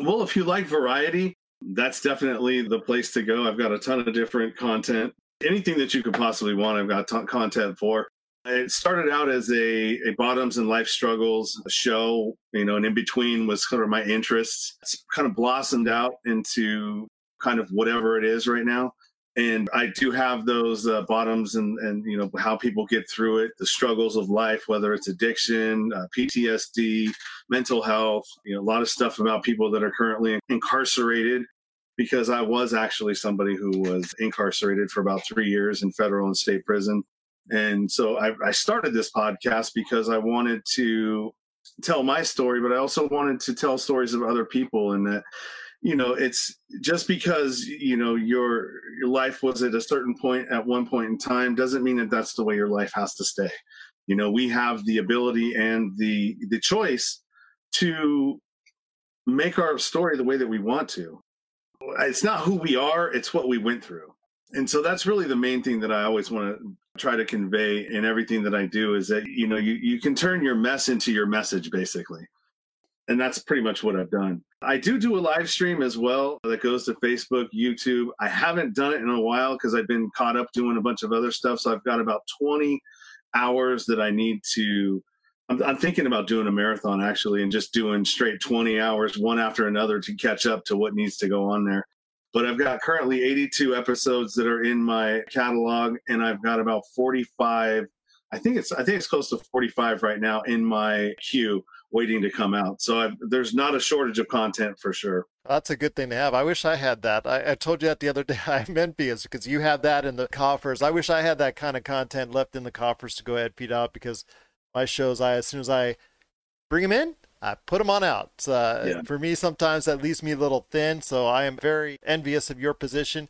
Well, if you like variety, that's definitely the place to go. I've got a ton of different content. Anything that you could possibly want, I've got t- content for. It started out as a, a bottoms and life struggles show, you know, and in between was sort of my interests. It's kind of blossomed out into kind of whatever it is right now. And I do have those uh, bottoms and, and, you know, how people get through it, the struggles of life, whether it's addiction, uh, P T S D, mental health, you know, a lot of stuff about people that are currently incarcerated, because I was actually somebody who was incarcerated for about three years in federal and state prison. And so I, I started this podcast because I wanted to tell my story, but I also wanted to tell stories of other people, and that, you know, it's just because, you know, your your life was at a certain point at one point in time doesn't mean that that's the way your life has to stay. You know, we have the ability and the the choice to make our story the way that we want to. It's not who we are, it's what we went through. And so that's really the main thing that I always want to try to convey in everything that I do, is that, you know, you, you can turn your mess into your message, basically. And that's pretty much what I've done. I do do a live stream as well that goes to Facebook, YouTube. I haven't done it in a while because I've been caught up doing a bunch of other stuff. So I've got about twenty hours that I need to, I'm, I'm thinking about doing a marathon actually, and just doing straight twenty hours, one after another, to catch up to what needs to go on there. But I've got currently eighty-two episodes that are in my catalog, and I've got about forty-five. I think it's I think it's close to forty-five right now in my queue, waiting to come out. So I've, there's not a shortage of content for sure. That's a good thing to have. I wish I had that. I, I told you that the other day. I'm envious because you have that in the coffers. I wish I had that kind of content left in the coffers to go ahead and feed out, because my shows, I as soon as I bring them in, I put them on out. Uh, yeah. For me, sometimes that leaves me a little thin, so I am very envious of your position.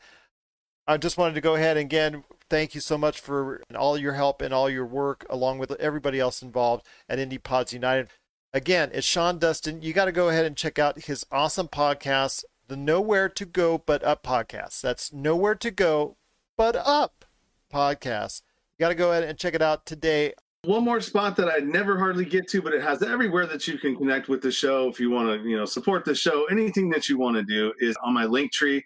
I just wanted to go ahead and again, thank you so much for all your help and all your work, along with everybody else involved at IndiePods United. Again, it's Sean Dustin. You got to go ahead and check out his awesome podcast, the Nowhere to Go But Up podcast. That's Nowhere to Go But Up podcast. You got to go ahead and check it out today. One more spot that I never hardly get to, but it has everywhere that you can connect with the show. If you want to, you know, support the show, anything that you want to do is on my Linktree,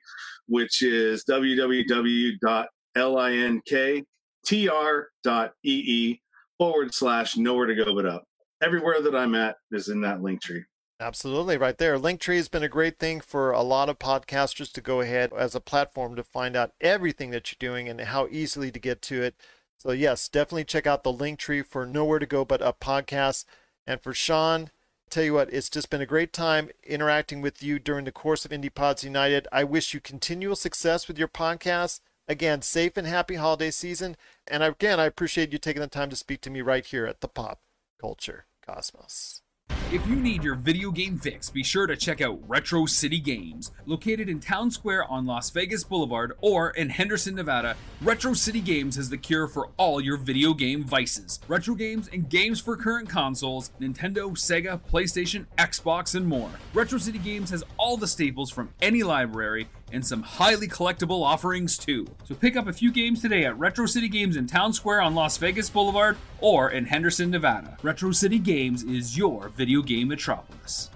which is www.linktr.ee forward slash nowhere to go but up. Everywhere that I'm at is in that Linktree. Absolutely, right there. Linktree has been a great thing for a lot of podcasters to go ahead as a platform to find out everything that you're doing and how easily to get to it. So yes, definitely check out the Linktree for Nowhere to Go But Up podcast. And for Sean, tell you what, it's just been a great time interacting with you during the course of IndiePods United. I wish you continual success with your podcast. Again, safe and happy holiday season. And again, I appreciate you taking the time to speak to me right here at the Pop Culture Cosmos. If you need your video game fix, be sure to check out Retro City Games. Located in Town Square on Las Vegas Boulevard or in Henderson, Nevada, Retro City Games has the cure for all your video game vices. Retro games and games for current consoles, Nintendo, Sega, PlayStation, Xbox, and more. Retro City Games has all the staples from any library and some highly collectible offerings too. So pick up a few games today at Retro City Games in Town Square on Las Vegas Boulevard or in Henderson, Nevada. Retro City Games is your video game metropolis.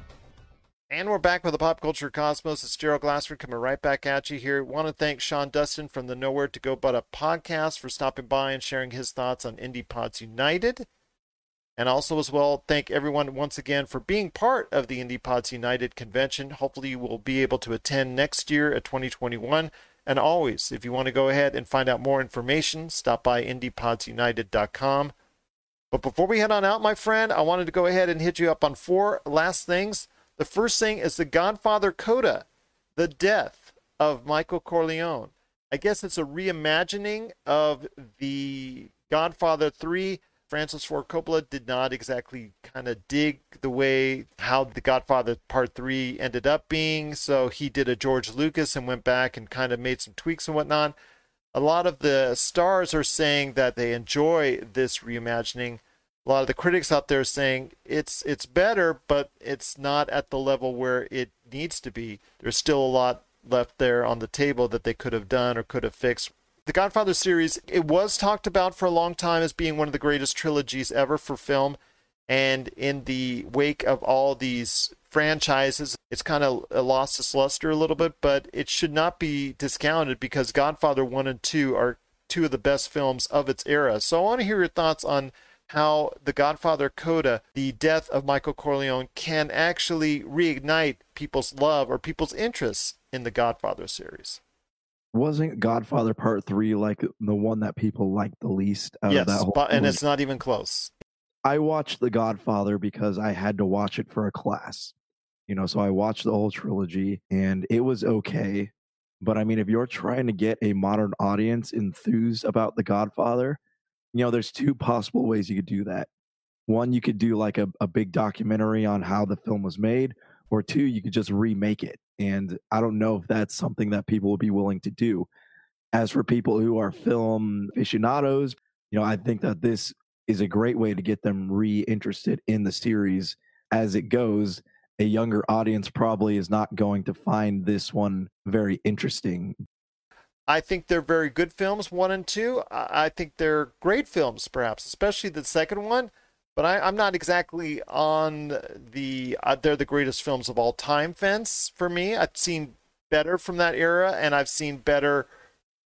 And we're back with the Pop Culture Cosmos. It's Gerald Glassford coming right back at you here. Want to thank Sean Dustin from the Nowhere to Go But Up podcast for stopping by and sharing his thoughts on IndiePods United. And also as well, thank everyone once again for being part of the IndiePods United convention. Hopefully you will be able to attend next year at twenty twenty-one. And always, if you want to go ahead and find out more information, stop by indie pods united dot com. But before we head on out, my friend, I wanted to go ahead and hit you up on four last things. The first thing is the Godfather Coda, the death of Michael Corleone. I guess it's a reimagining of the Godfather three. Francis Ford Coppola did not exactly kind of dig the way how the Godfather Part three ended up being. So he did a George Lucas and went back and kind of made some tweaks and whatnot. A lot of the stars are saying that they enjoy this reimagining. A lot of the critics out there are saying it's it's better, but it's not at the level where it needs to be. There's still a lot left there on the table that they could have done or could have fixed. The Godfather series, it was talked about for a long time as being one of the greatest trilogies ever for film. And in the wake of all these franchises, it's kind of lost its luster a little bit, but it should not be discounted because Godfather one and two are two of the best films of its era. So I want to hear your thoughts on how the Godfather Coda, the death of Michael Corleone, can actually reignite people's love or people's interest in the Godfather series. Wasn't Godfather Part Three like the one that people liked the least? Out yes, of that whole but, and it's not even close. I watched The Godfather because I had to watch it for a class, you know. So I watched the whole trilogy, and it was okay. But I mean, if you're trying to get a modern audience enthused about The Godfather, you know, there's two possible ways you could do that. One, you could do like a, a big documentary on how the film was made, or two, you could just remake it. And I don't know if that's something that people will be willing to do. As for people who are film aficionados, you know, I think that this is a great way to get them reinterested in the series as it goes. A younger audience probably is not going to find this one very interesting. I think they're very good films, one and two. I think they're great films, perhaps, especially the second one. But I, I'm not exactly on the uh, they're the greatest films of all time fence for me. I've seen better from that era, and I've seen better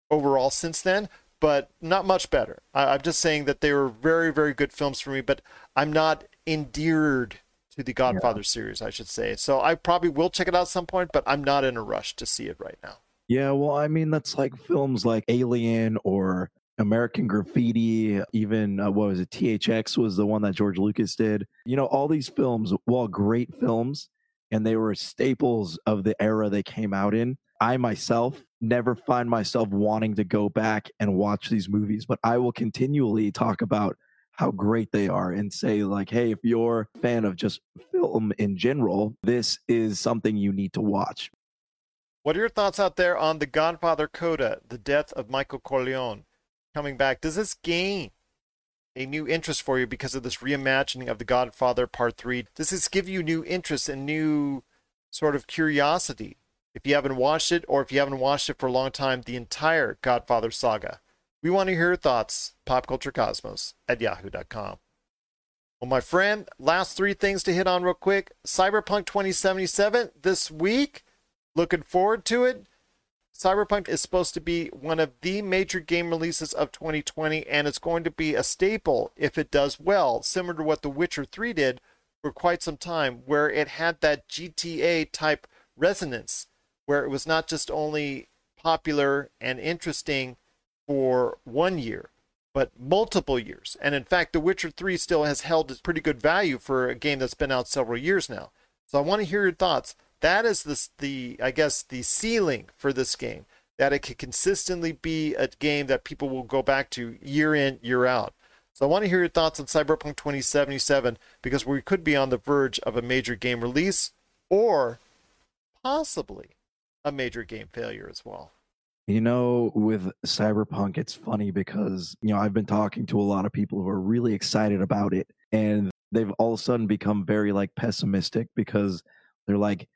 overall since then, but not much better. I, I'm just saying that they were very, very good films for me, but I'm not endeared to the Godfather yeah. series, I should say. So I probably will check it out at some point, but I'm not in a rush to see it right now. Yeah, well, I mean, that's like films like Alien or American Graffiti, even, uh, what was it, T H X was the one that George Lucas did. You know, all these films, well, great films, and they were staples of the era they came out in. I myself never find myself wanting to go back and watch these movies, but I will continually talk about how great they are and say, like, hey, if you're a fan of just film in general, this is something you need to watch. What are your thoughts out there on The Godfather Coda, The Death of Michael Corleone, coming back? Does this gain a new interest for you because of this reimagining of The Godfather Part three? Does this give you new interest and new sort of curiosity if you haven't watched it, or if you haven't watched it for a long time, the entire Godfather saga? We want to hear your thoughts, popculturecosmos at yahoo dot com. Well, my friend, last three things to hit on real quick. Cyberpunk twenty seventy-seven this week. Looking forward to it. Cyberpunk is supposed to be one of the major game releases of twenty twenty, and it's going to be a staple if it does well, similar to what The Witcher three did for quite some time, where it had that G T A-type resonance, where it was not just only popular and interesting for one year, but multiple years. And in fact, The Witcher three still has held a pretty good value for a game that's been out several years now. So I want to hear your thoughts. That is this, the, I guess, the ceiling for this game, that it could consistently be a game that people will go back to year in, year out. So I want to hear your thoughts on Cyberpunk twenty seventy-seven, because we could be on the verge of a major game release, or possibly a major game failure as well. You know, with Cyberpunk, it's funny because, you know, I've been talking to a lot of people who are really excited about it, and they've all of a sudden become very, like, pessimistic because they're like,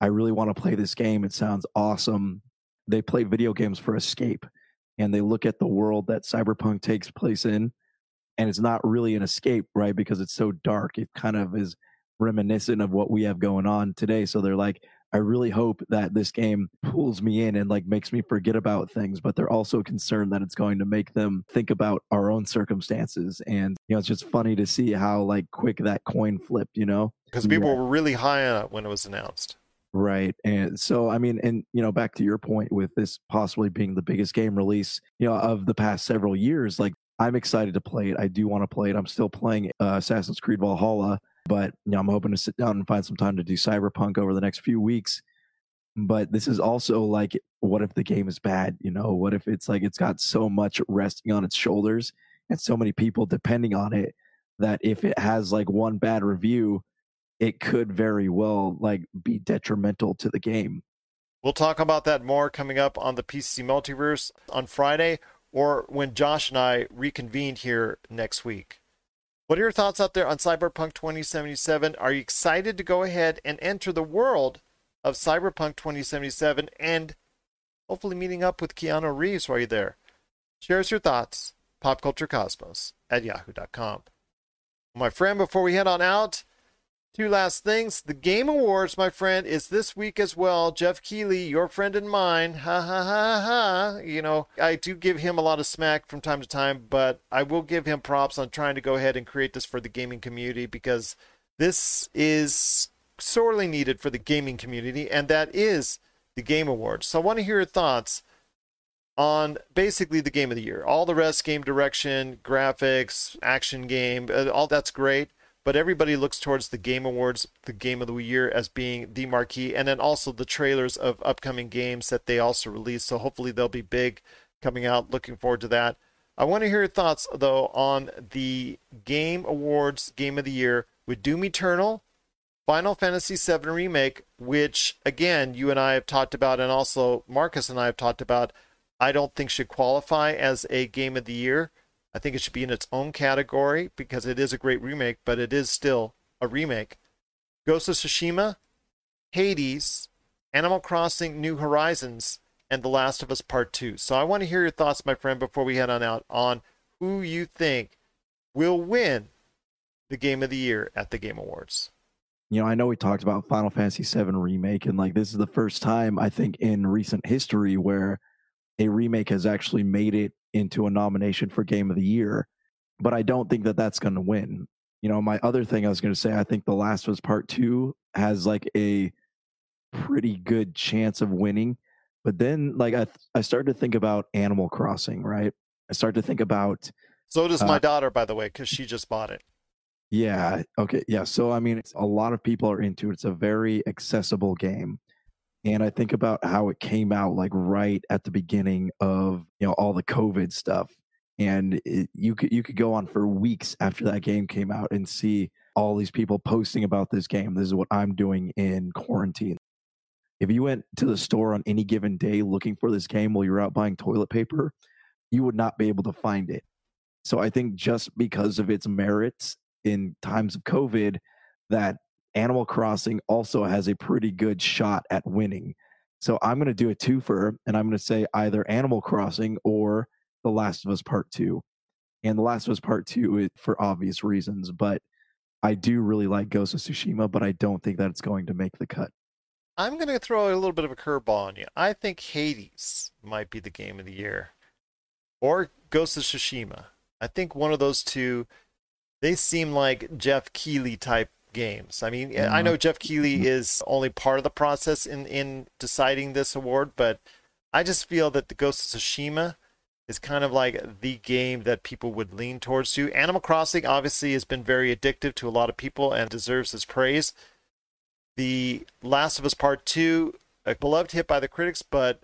I really want to play this game. It sounds awesome. They play video games for escape, and they look at the world that Cyberpunk takes place in, and it's not really an escape, right? Because it's so dark. It kind of is reminiscent of what we have going on today. So they're like, I really hope that this game pulls me in and like makes me forget about things, but they're also concerned that it's going to make them think about our own circumstances. And, you know, it's just funny to see how like quick that coin flipped, you know, because people yeah. were really high on it when it was announced. Right. And so, I mean, and, you know, back to your point with this possibly being the biggest game release, you know, of the past several years, like I'm excited to play it. I do want to play it. I'm still playing uh, Assassin's Creed Valhalla. But you know, I'm hoping to sit down and find some time to do Cyberpunk over the next few weeks. But this is also like, what if the game is bad? You know, what if it's like it's got so much resting on its shoulders and so many people depending on it that if it has like one bad review, it could very well like be detrimental to the game. We'll talk about that more coming up on the P C Multiverse on Friday, or when Josh and I reconvene here next week. What are your thoughts out there on Cyberpunk twenty seventy-seven? Are you excited to go ahead and enter the world of Cyberpunk twenty seventy-seven and hopefully meeting up with Keanu Reeves while you're there? Share us your thoughts, popculturecosmos at yahoo dot com. My friend, before we head on out, two last things. The Game Awards, my friend, is this week as well. Jeff Keighley, your friend and mine, ha ha ha ha. You know, I do give him a lot of smack from time to time, but I will give him props on trying to go ahead and create this for the gaming community, because this is sorely needed for the gaming community, and that is the Game Awards. So I want to hear your thoughts on basically the game of the year. All the rest, game direction, graphics, action game, all that's great. But everybody looks towards the Game Awards, the game of the year, as being the marquee, and then also the trailers of upcoming games that they also release. So hopefully they'll be big coming out. Looking forward to that. I want to hear your thoughts, though, on the Game Awards game of the year with Doom Eternal Final Fantasy seven Remake, which, again, you and I have talked about, and also Marcus and I have talked about, I don't think should qualify as a Game of the Year. I think it should be in its own category because it is a great remake, but it is still a remake. Ghost of Tsushima, Hades, Animal Crossing New Horizons, and The Last of Us Part two. So I want to hear your thoughts, my friend, before we head on out, on who you think will win the Game of the Year at the Game Awards. You know, I know we talked about Final Fantasy seven Remake, and like this is the first time, I think, in recent history where a remake has actually made it into a nomination for Game of the Year, but I don't think that that's going to win. You know, my other thing I was going to say, I think The Last of Us Part two has like a pretty good chance of winning, but then like I th- I started to think about Animal Crossing, right? I started to think about... So does my uh, daughter, by the way, because she just bought it. Yeah, okay, yeah. So, I mean, it's, a lot of people are into it. It's a very accessible game. And I think about how it came out like right at the beginning of, you know, all the COVID stuff. And it, you could you could go on for weeks after that game came out and see all these people posting about this game. This is what I'm doing in quarantine. If you went to the store on any given day looking for this game while you're out buying toilet paper, you would not be able to find it. So I think just because of its merits in times of COVID, that Animal Crossing also has a pretty good shot at winning. So I'm going to do a twofer, and I'm going to say either Animal Crossing or The Last of Us Part two. And The Last of Us Part two is for obvious reasons, but I do really like Ghost of Tsushima, but I don't think that it's going to make the cut. I'm going to throw a little bit of a curveball on you. I think Hades might be the Game of the Year, or Ghost of Tsushima. I think one of those two, they seem like Jeff Keighley type games. I mean, mm-hmm. I know Jeff Keighley is only part of the process in, in deciding this award, but I just feel that the Ghost of Tsushima is kind of like the game that people would lean towards to. Animal Crossing obviously has been very addictive to a lot of people and deserves its praise. The Last of Us Part two, a beloved hit by the critics, but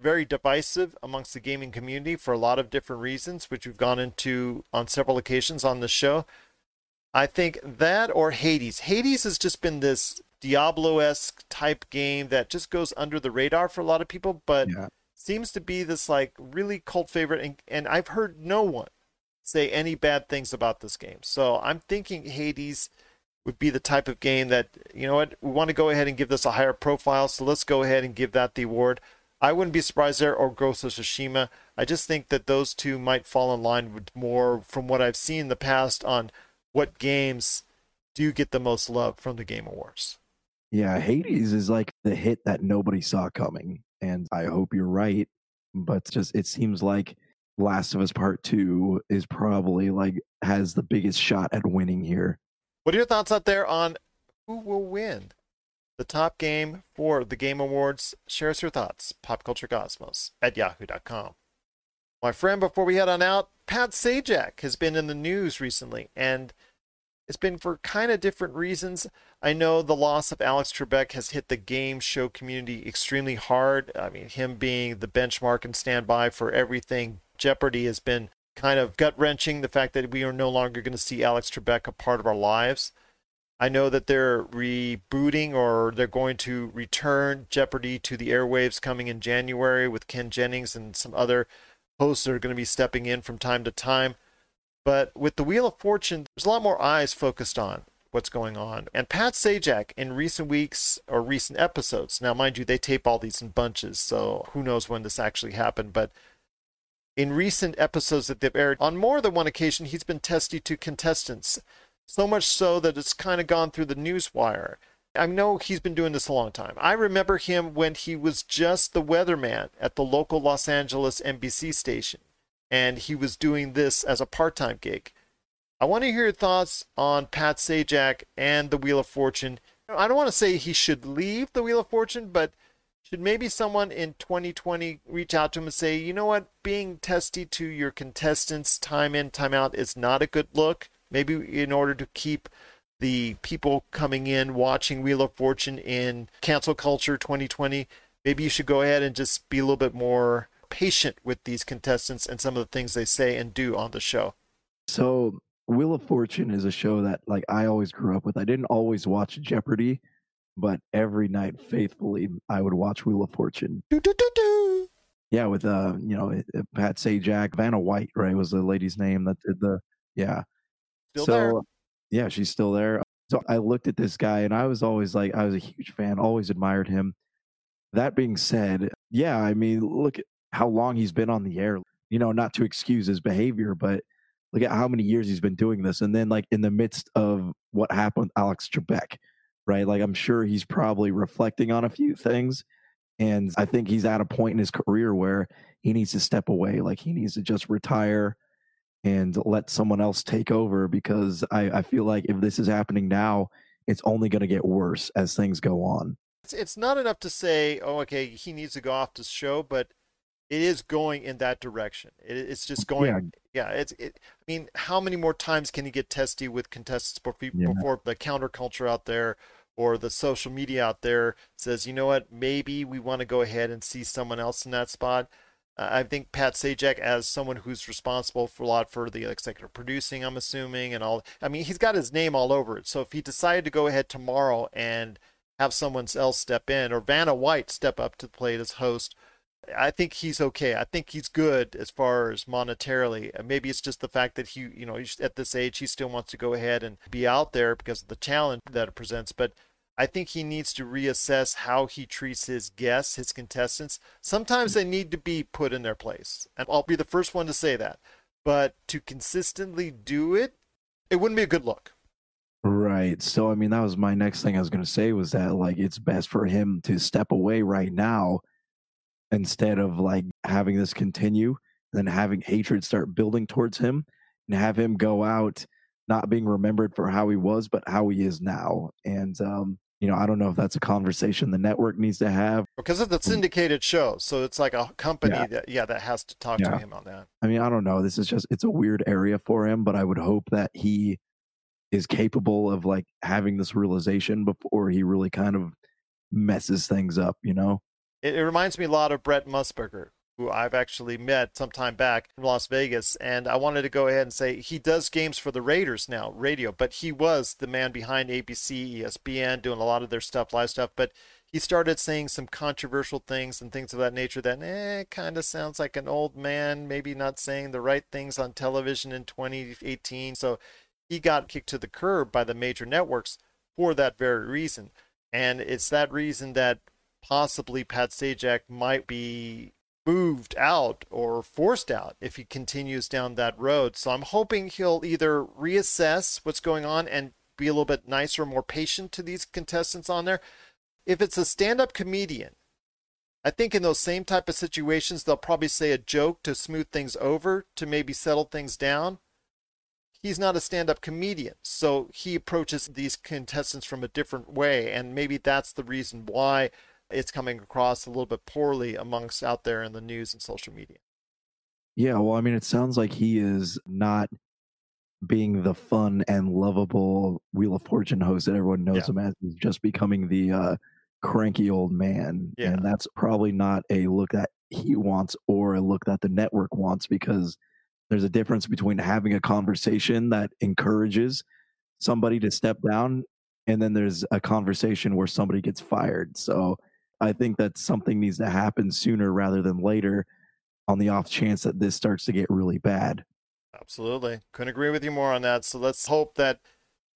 very divisive amongst the gaming community for a lot of different reasons, which we've gone into on several occasions on the show. I think that or Hades. Hades has just been this Diablo-esque type game that just goes under the radar for a lot of people, but yeah. seems to be this like really cult favorite. And, and I've heard no one say any bad things about this game. So I'm thinking Hades would be the type of game that, you know what, we want to go ahead and give this a higher profile. So let's go ahead and give that the award. I wouldn't be surprised there, or Ghost of Tsushima. I just think that those two might fall in line with more from what I've seen in the past on what games do get the most love from the Game Awards. Yeah, Hades is like the hit that nobody saw coming, and I hope you're right, but just it seems like Last of Us Part two is probably like has the biggest shot at winning here. What are your thoughts out there on who will win the top game for the Game Awards? Share us your thoughts, popculturecosmos at yahoo dot com. My friend, before we head on out, Pat Sajak has been in the news recently, and it's been for kind of different reasons. I know the loss of Alex Trebek has hit the game show community extremely hard. I mean, him being the benchmark and standby for everything Jeopardy has been kind of gut-wrenching, the fact that we are no longer going to see Alex Trebek a part of our lives. I know that they're rebooting, or they're going to return Jeopardy to the airwaves coming in January with Ken Jennings and some other hosts are going to be stepping in from time to time. But with the Wheel of Fortune, there's a lot more eyes focused on what's going on. And Pat Sajak, in recent weeks or recent episodes, now mind you, they tape all these in bunches, so who knows when this actually happened, but in recent episodes that they've aired, on more than one occasion, he's been testy to contestants, so much so that it's kind of gone through the news wire. I know he's been doing this a long time. I remember him when he was just the weatherman at the local Los Angeles N B C station, and he was doing this as a part-time gig. I want to hear your thoughts on Pat Sajak and the Wheel of Fortune. I don't want to say he should leave the Wheel of Fortune, but should maybe someone in twenty twenty reach out to him and say, you know what, being testy to your contestants time in, time out is not a good look. Maybe in order to keep the people coming in watching Wheel of Fortune in cancel culture twenty twenty, maybe you should go ahead and just be a little bit more patient with these contestants and some of the things they say and do on the show. So Wheel of Fortune is a show that, like, I always grew up with. I didn't always watch Jeopardy, but every night faithfully I would watch Wheel of Fortune. Do, do, do, do. Yeah, with uh, you know, Pat Sajak, Vanna White, right, was the lady's name that did the yeah. Still so, there. Yeah, she's still there. So I looked at this guy, and I was always like, I was a huge fan, always admired him. That being said, yeah, I mean, look at how long he's been on the air. You know, not to excuse his behavior, but look at how many years he's been doing this. And then, like, in the midst of what happened with Alex Trebek, right? Like, I'm sure he's probably reflecting on a few things. And I think he's at a point in his career where he needs to step away. Like, he needs to just retire and let someone else take over, because I, I feel like if this is happening now, it's only going to get worse as things go on. It's, it's not enough to say, oh, okay, he needs to go off the show, but it is going in that direction. It, it's just going. Yeah. yeah it's. It, I mean, how many more times can you get testy with contestants before, yeah. before the counterculture out there or the social media out there says, you know what, maybe we want to go ahead and see someone else in that spot. Uh, I think Pat Sajak, as someone who's responsible for a lot for the executive producing, I'm assuming, and all. I mean, he's got his name all over it. So if he decided to go ahead tomorrow and have someone else step in, or Vanna White step up to the plate as host, I think he's okay. I think he's good as far as monetarily. Maybe it's just the fact that he, you know, at this age, he still wants to go ahead and be out there because of the challenge that it presents. But I think he needs to reassess how he treats his guests, his contestants. Sometimes they need to be put in their place. And I'll be the first one to say that. But to consistently do it, it wouldn't be a good look. Right. So, I mean, that was my next thing I was going to say was that, like, it's best for him to step away right now, instead of, like, having this continue and then having hatred start building towards him and have him go out not being remembered for how he was, but how he is now. And, um, you know, I don't know if that's a conversation the network needs to have. Because it's a syndicated show, so it's like a company yeah. that, yeah, that has to talk yeah. to him on that. I mean, I don't know. This is just, it's a weird area for him, but I would hope that he is capable of, like, having this realization before he really kind of messes things up, you know? It, it reminds me a lot of Brett Musburger, who I've actually met some time back in Las Vegas. And I wanted to go ahead and say he does games for the Raiders now, radio, but he was the man behind A B C, E S P N, doing a lot of their stuff, live stuff. But he started saying some controversial things and things of that nature that eh, kind of sounds like an old man, maybe not saying the right things on television in twenty eighteen. So he got kicked to the curb by the major networks for that very reason. And it's that reason that possibly Pat Sajak might be moved out or forced out if he continues down that road. So I'm hoping he'll either reassess what's going on and be a little bit nicer, more patient to these contestants on there. If it's a stand-up comedian, I think in those same type of situations, they'll probably say a joke to smooth things over, to maybe settle things down. He's not a stand-up comedian, so he approaches these contestants from a different way, and maybe that's the reason why it's coming across a little bit poorly amongst out there in the news and social media. Yeah, well, I mean, it sounds like he is not being the fun and lovable Wheel of Fortune host that everyone knows yeah. him as. He's just becoming the uh, cranky old man. Yeah. And that's probably not a look that he wants or a look that the network wants, because there's a difference between having a conversation that encourages somebody to step down, and then there's a conversation where somebody gets fired. So I think that something needs to happen sooner rather than later on the off chance that this starts to get really bad. Absolutely. Couldn't agree with you more on that. So let's hope that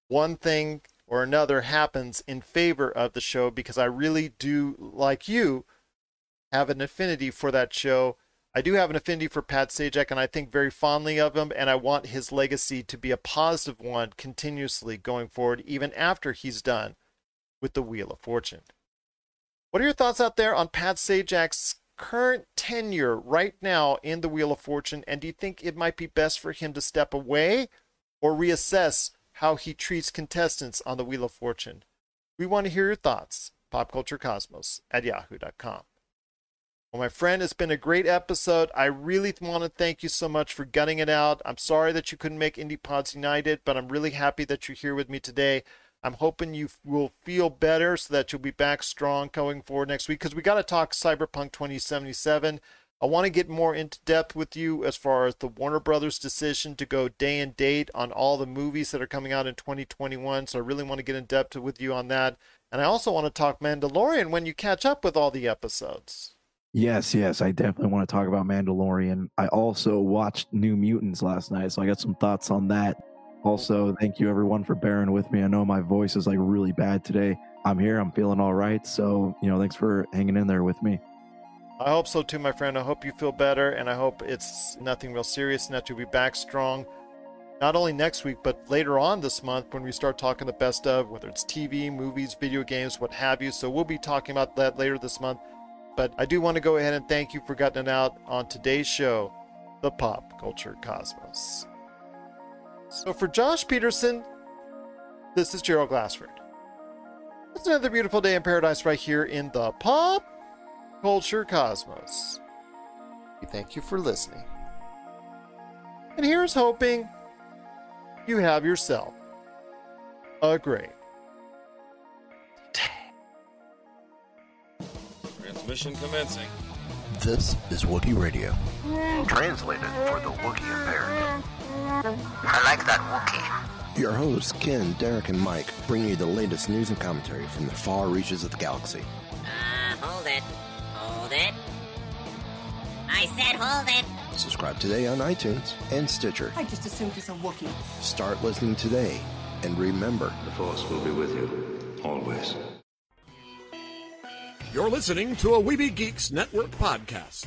one thing or another happens in favor of the show, because I really do, like you, have an affinity for that show. I do have an affinity for Pat Sajak, and I think very fondly of him, and I want his legacy to be a positive one continuously going forward, even after he's done with the Wheel of Fortune. What are your thoughts out there on Pat Sajak's current tenure right now in the Wheel of Fortune, and do you think it might be best for him to step away or reassess how he treats contestants on the Wheel of Fortune? We want to hear your thoughts. PopCultureCosmos at yahoo dot com. Well, my friend, it's been a great episode. I really want to thank you so much for gutting it out. I'm sorry that you couldn't make IndiePods United, but I'm really happy that you're here with me today. I'm hoping you will feel better so that you'll be back strong going forward next week, because we got to talk Cyberpunk twenty seventy-seven. I want to get more into depth with you as far as the Warner Brothers decision to go day and date on all the movies that are coming out in twenty twenty-one. So I really want to get in depth with you on that. And I also want to talk Mandalorian when you catch up with all the episodes. Yes, yes, I definitely want to talk about Mandalorian. I also watched New Mutants last night, so I got some thoughts on that. Also, thank you everyone for bearing with me. I know my voice is like really bad today. I'm here, I'm feeling all right. So, you know, thanks for hanging in there with me. I hope so too, my friend. I hope you feel better, and I hope it's nothing real serious and that you'll be back strong. Not only next week, but later on this month when we start talking the best of, whether it's T V, movies, video games, what have you. So we'll be talking about that later this month. But I do want to go ahead and thank you for getting it out on today's show, The Pop Culture Cosmos. So for Josh Peterson, this is Gerald Glassford. It's another beautiful day in paradise right here in the Pop Culture Cosmos. We thank you for listening. And here's hoping you have yourself a great day. Transmission commencing. This is Wookiee Radio. Translated for the Wookiee impaired. I like that Wookiee. Your hosts, Ken, Derek, and Mike, bring you the latest news and commentary from the far reaches of the galaxy. Uh, hold it. Hold it. I said hold it. Subscribe today on iTunes and Stitcher. I just assumed he's a Wookiee. Start listening today, and remember, the Force will be with you, always. You're listening to a Weeby Geeks Network podcast.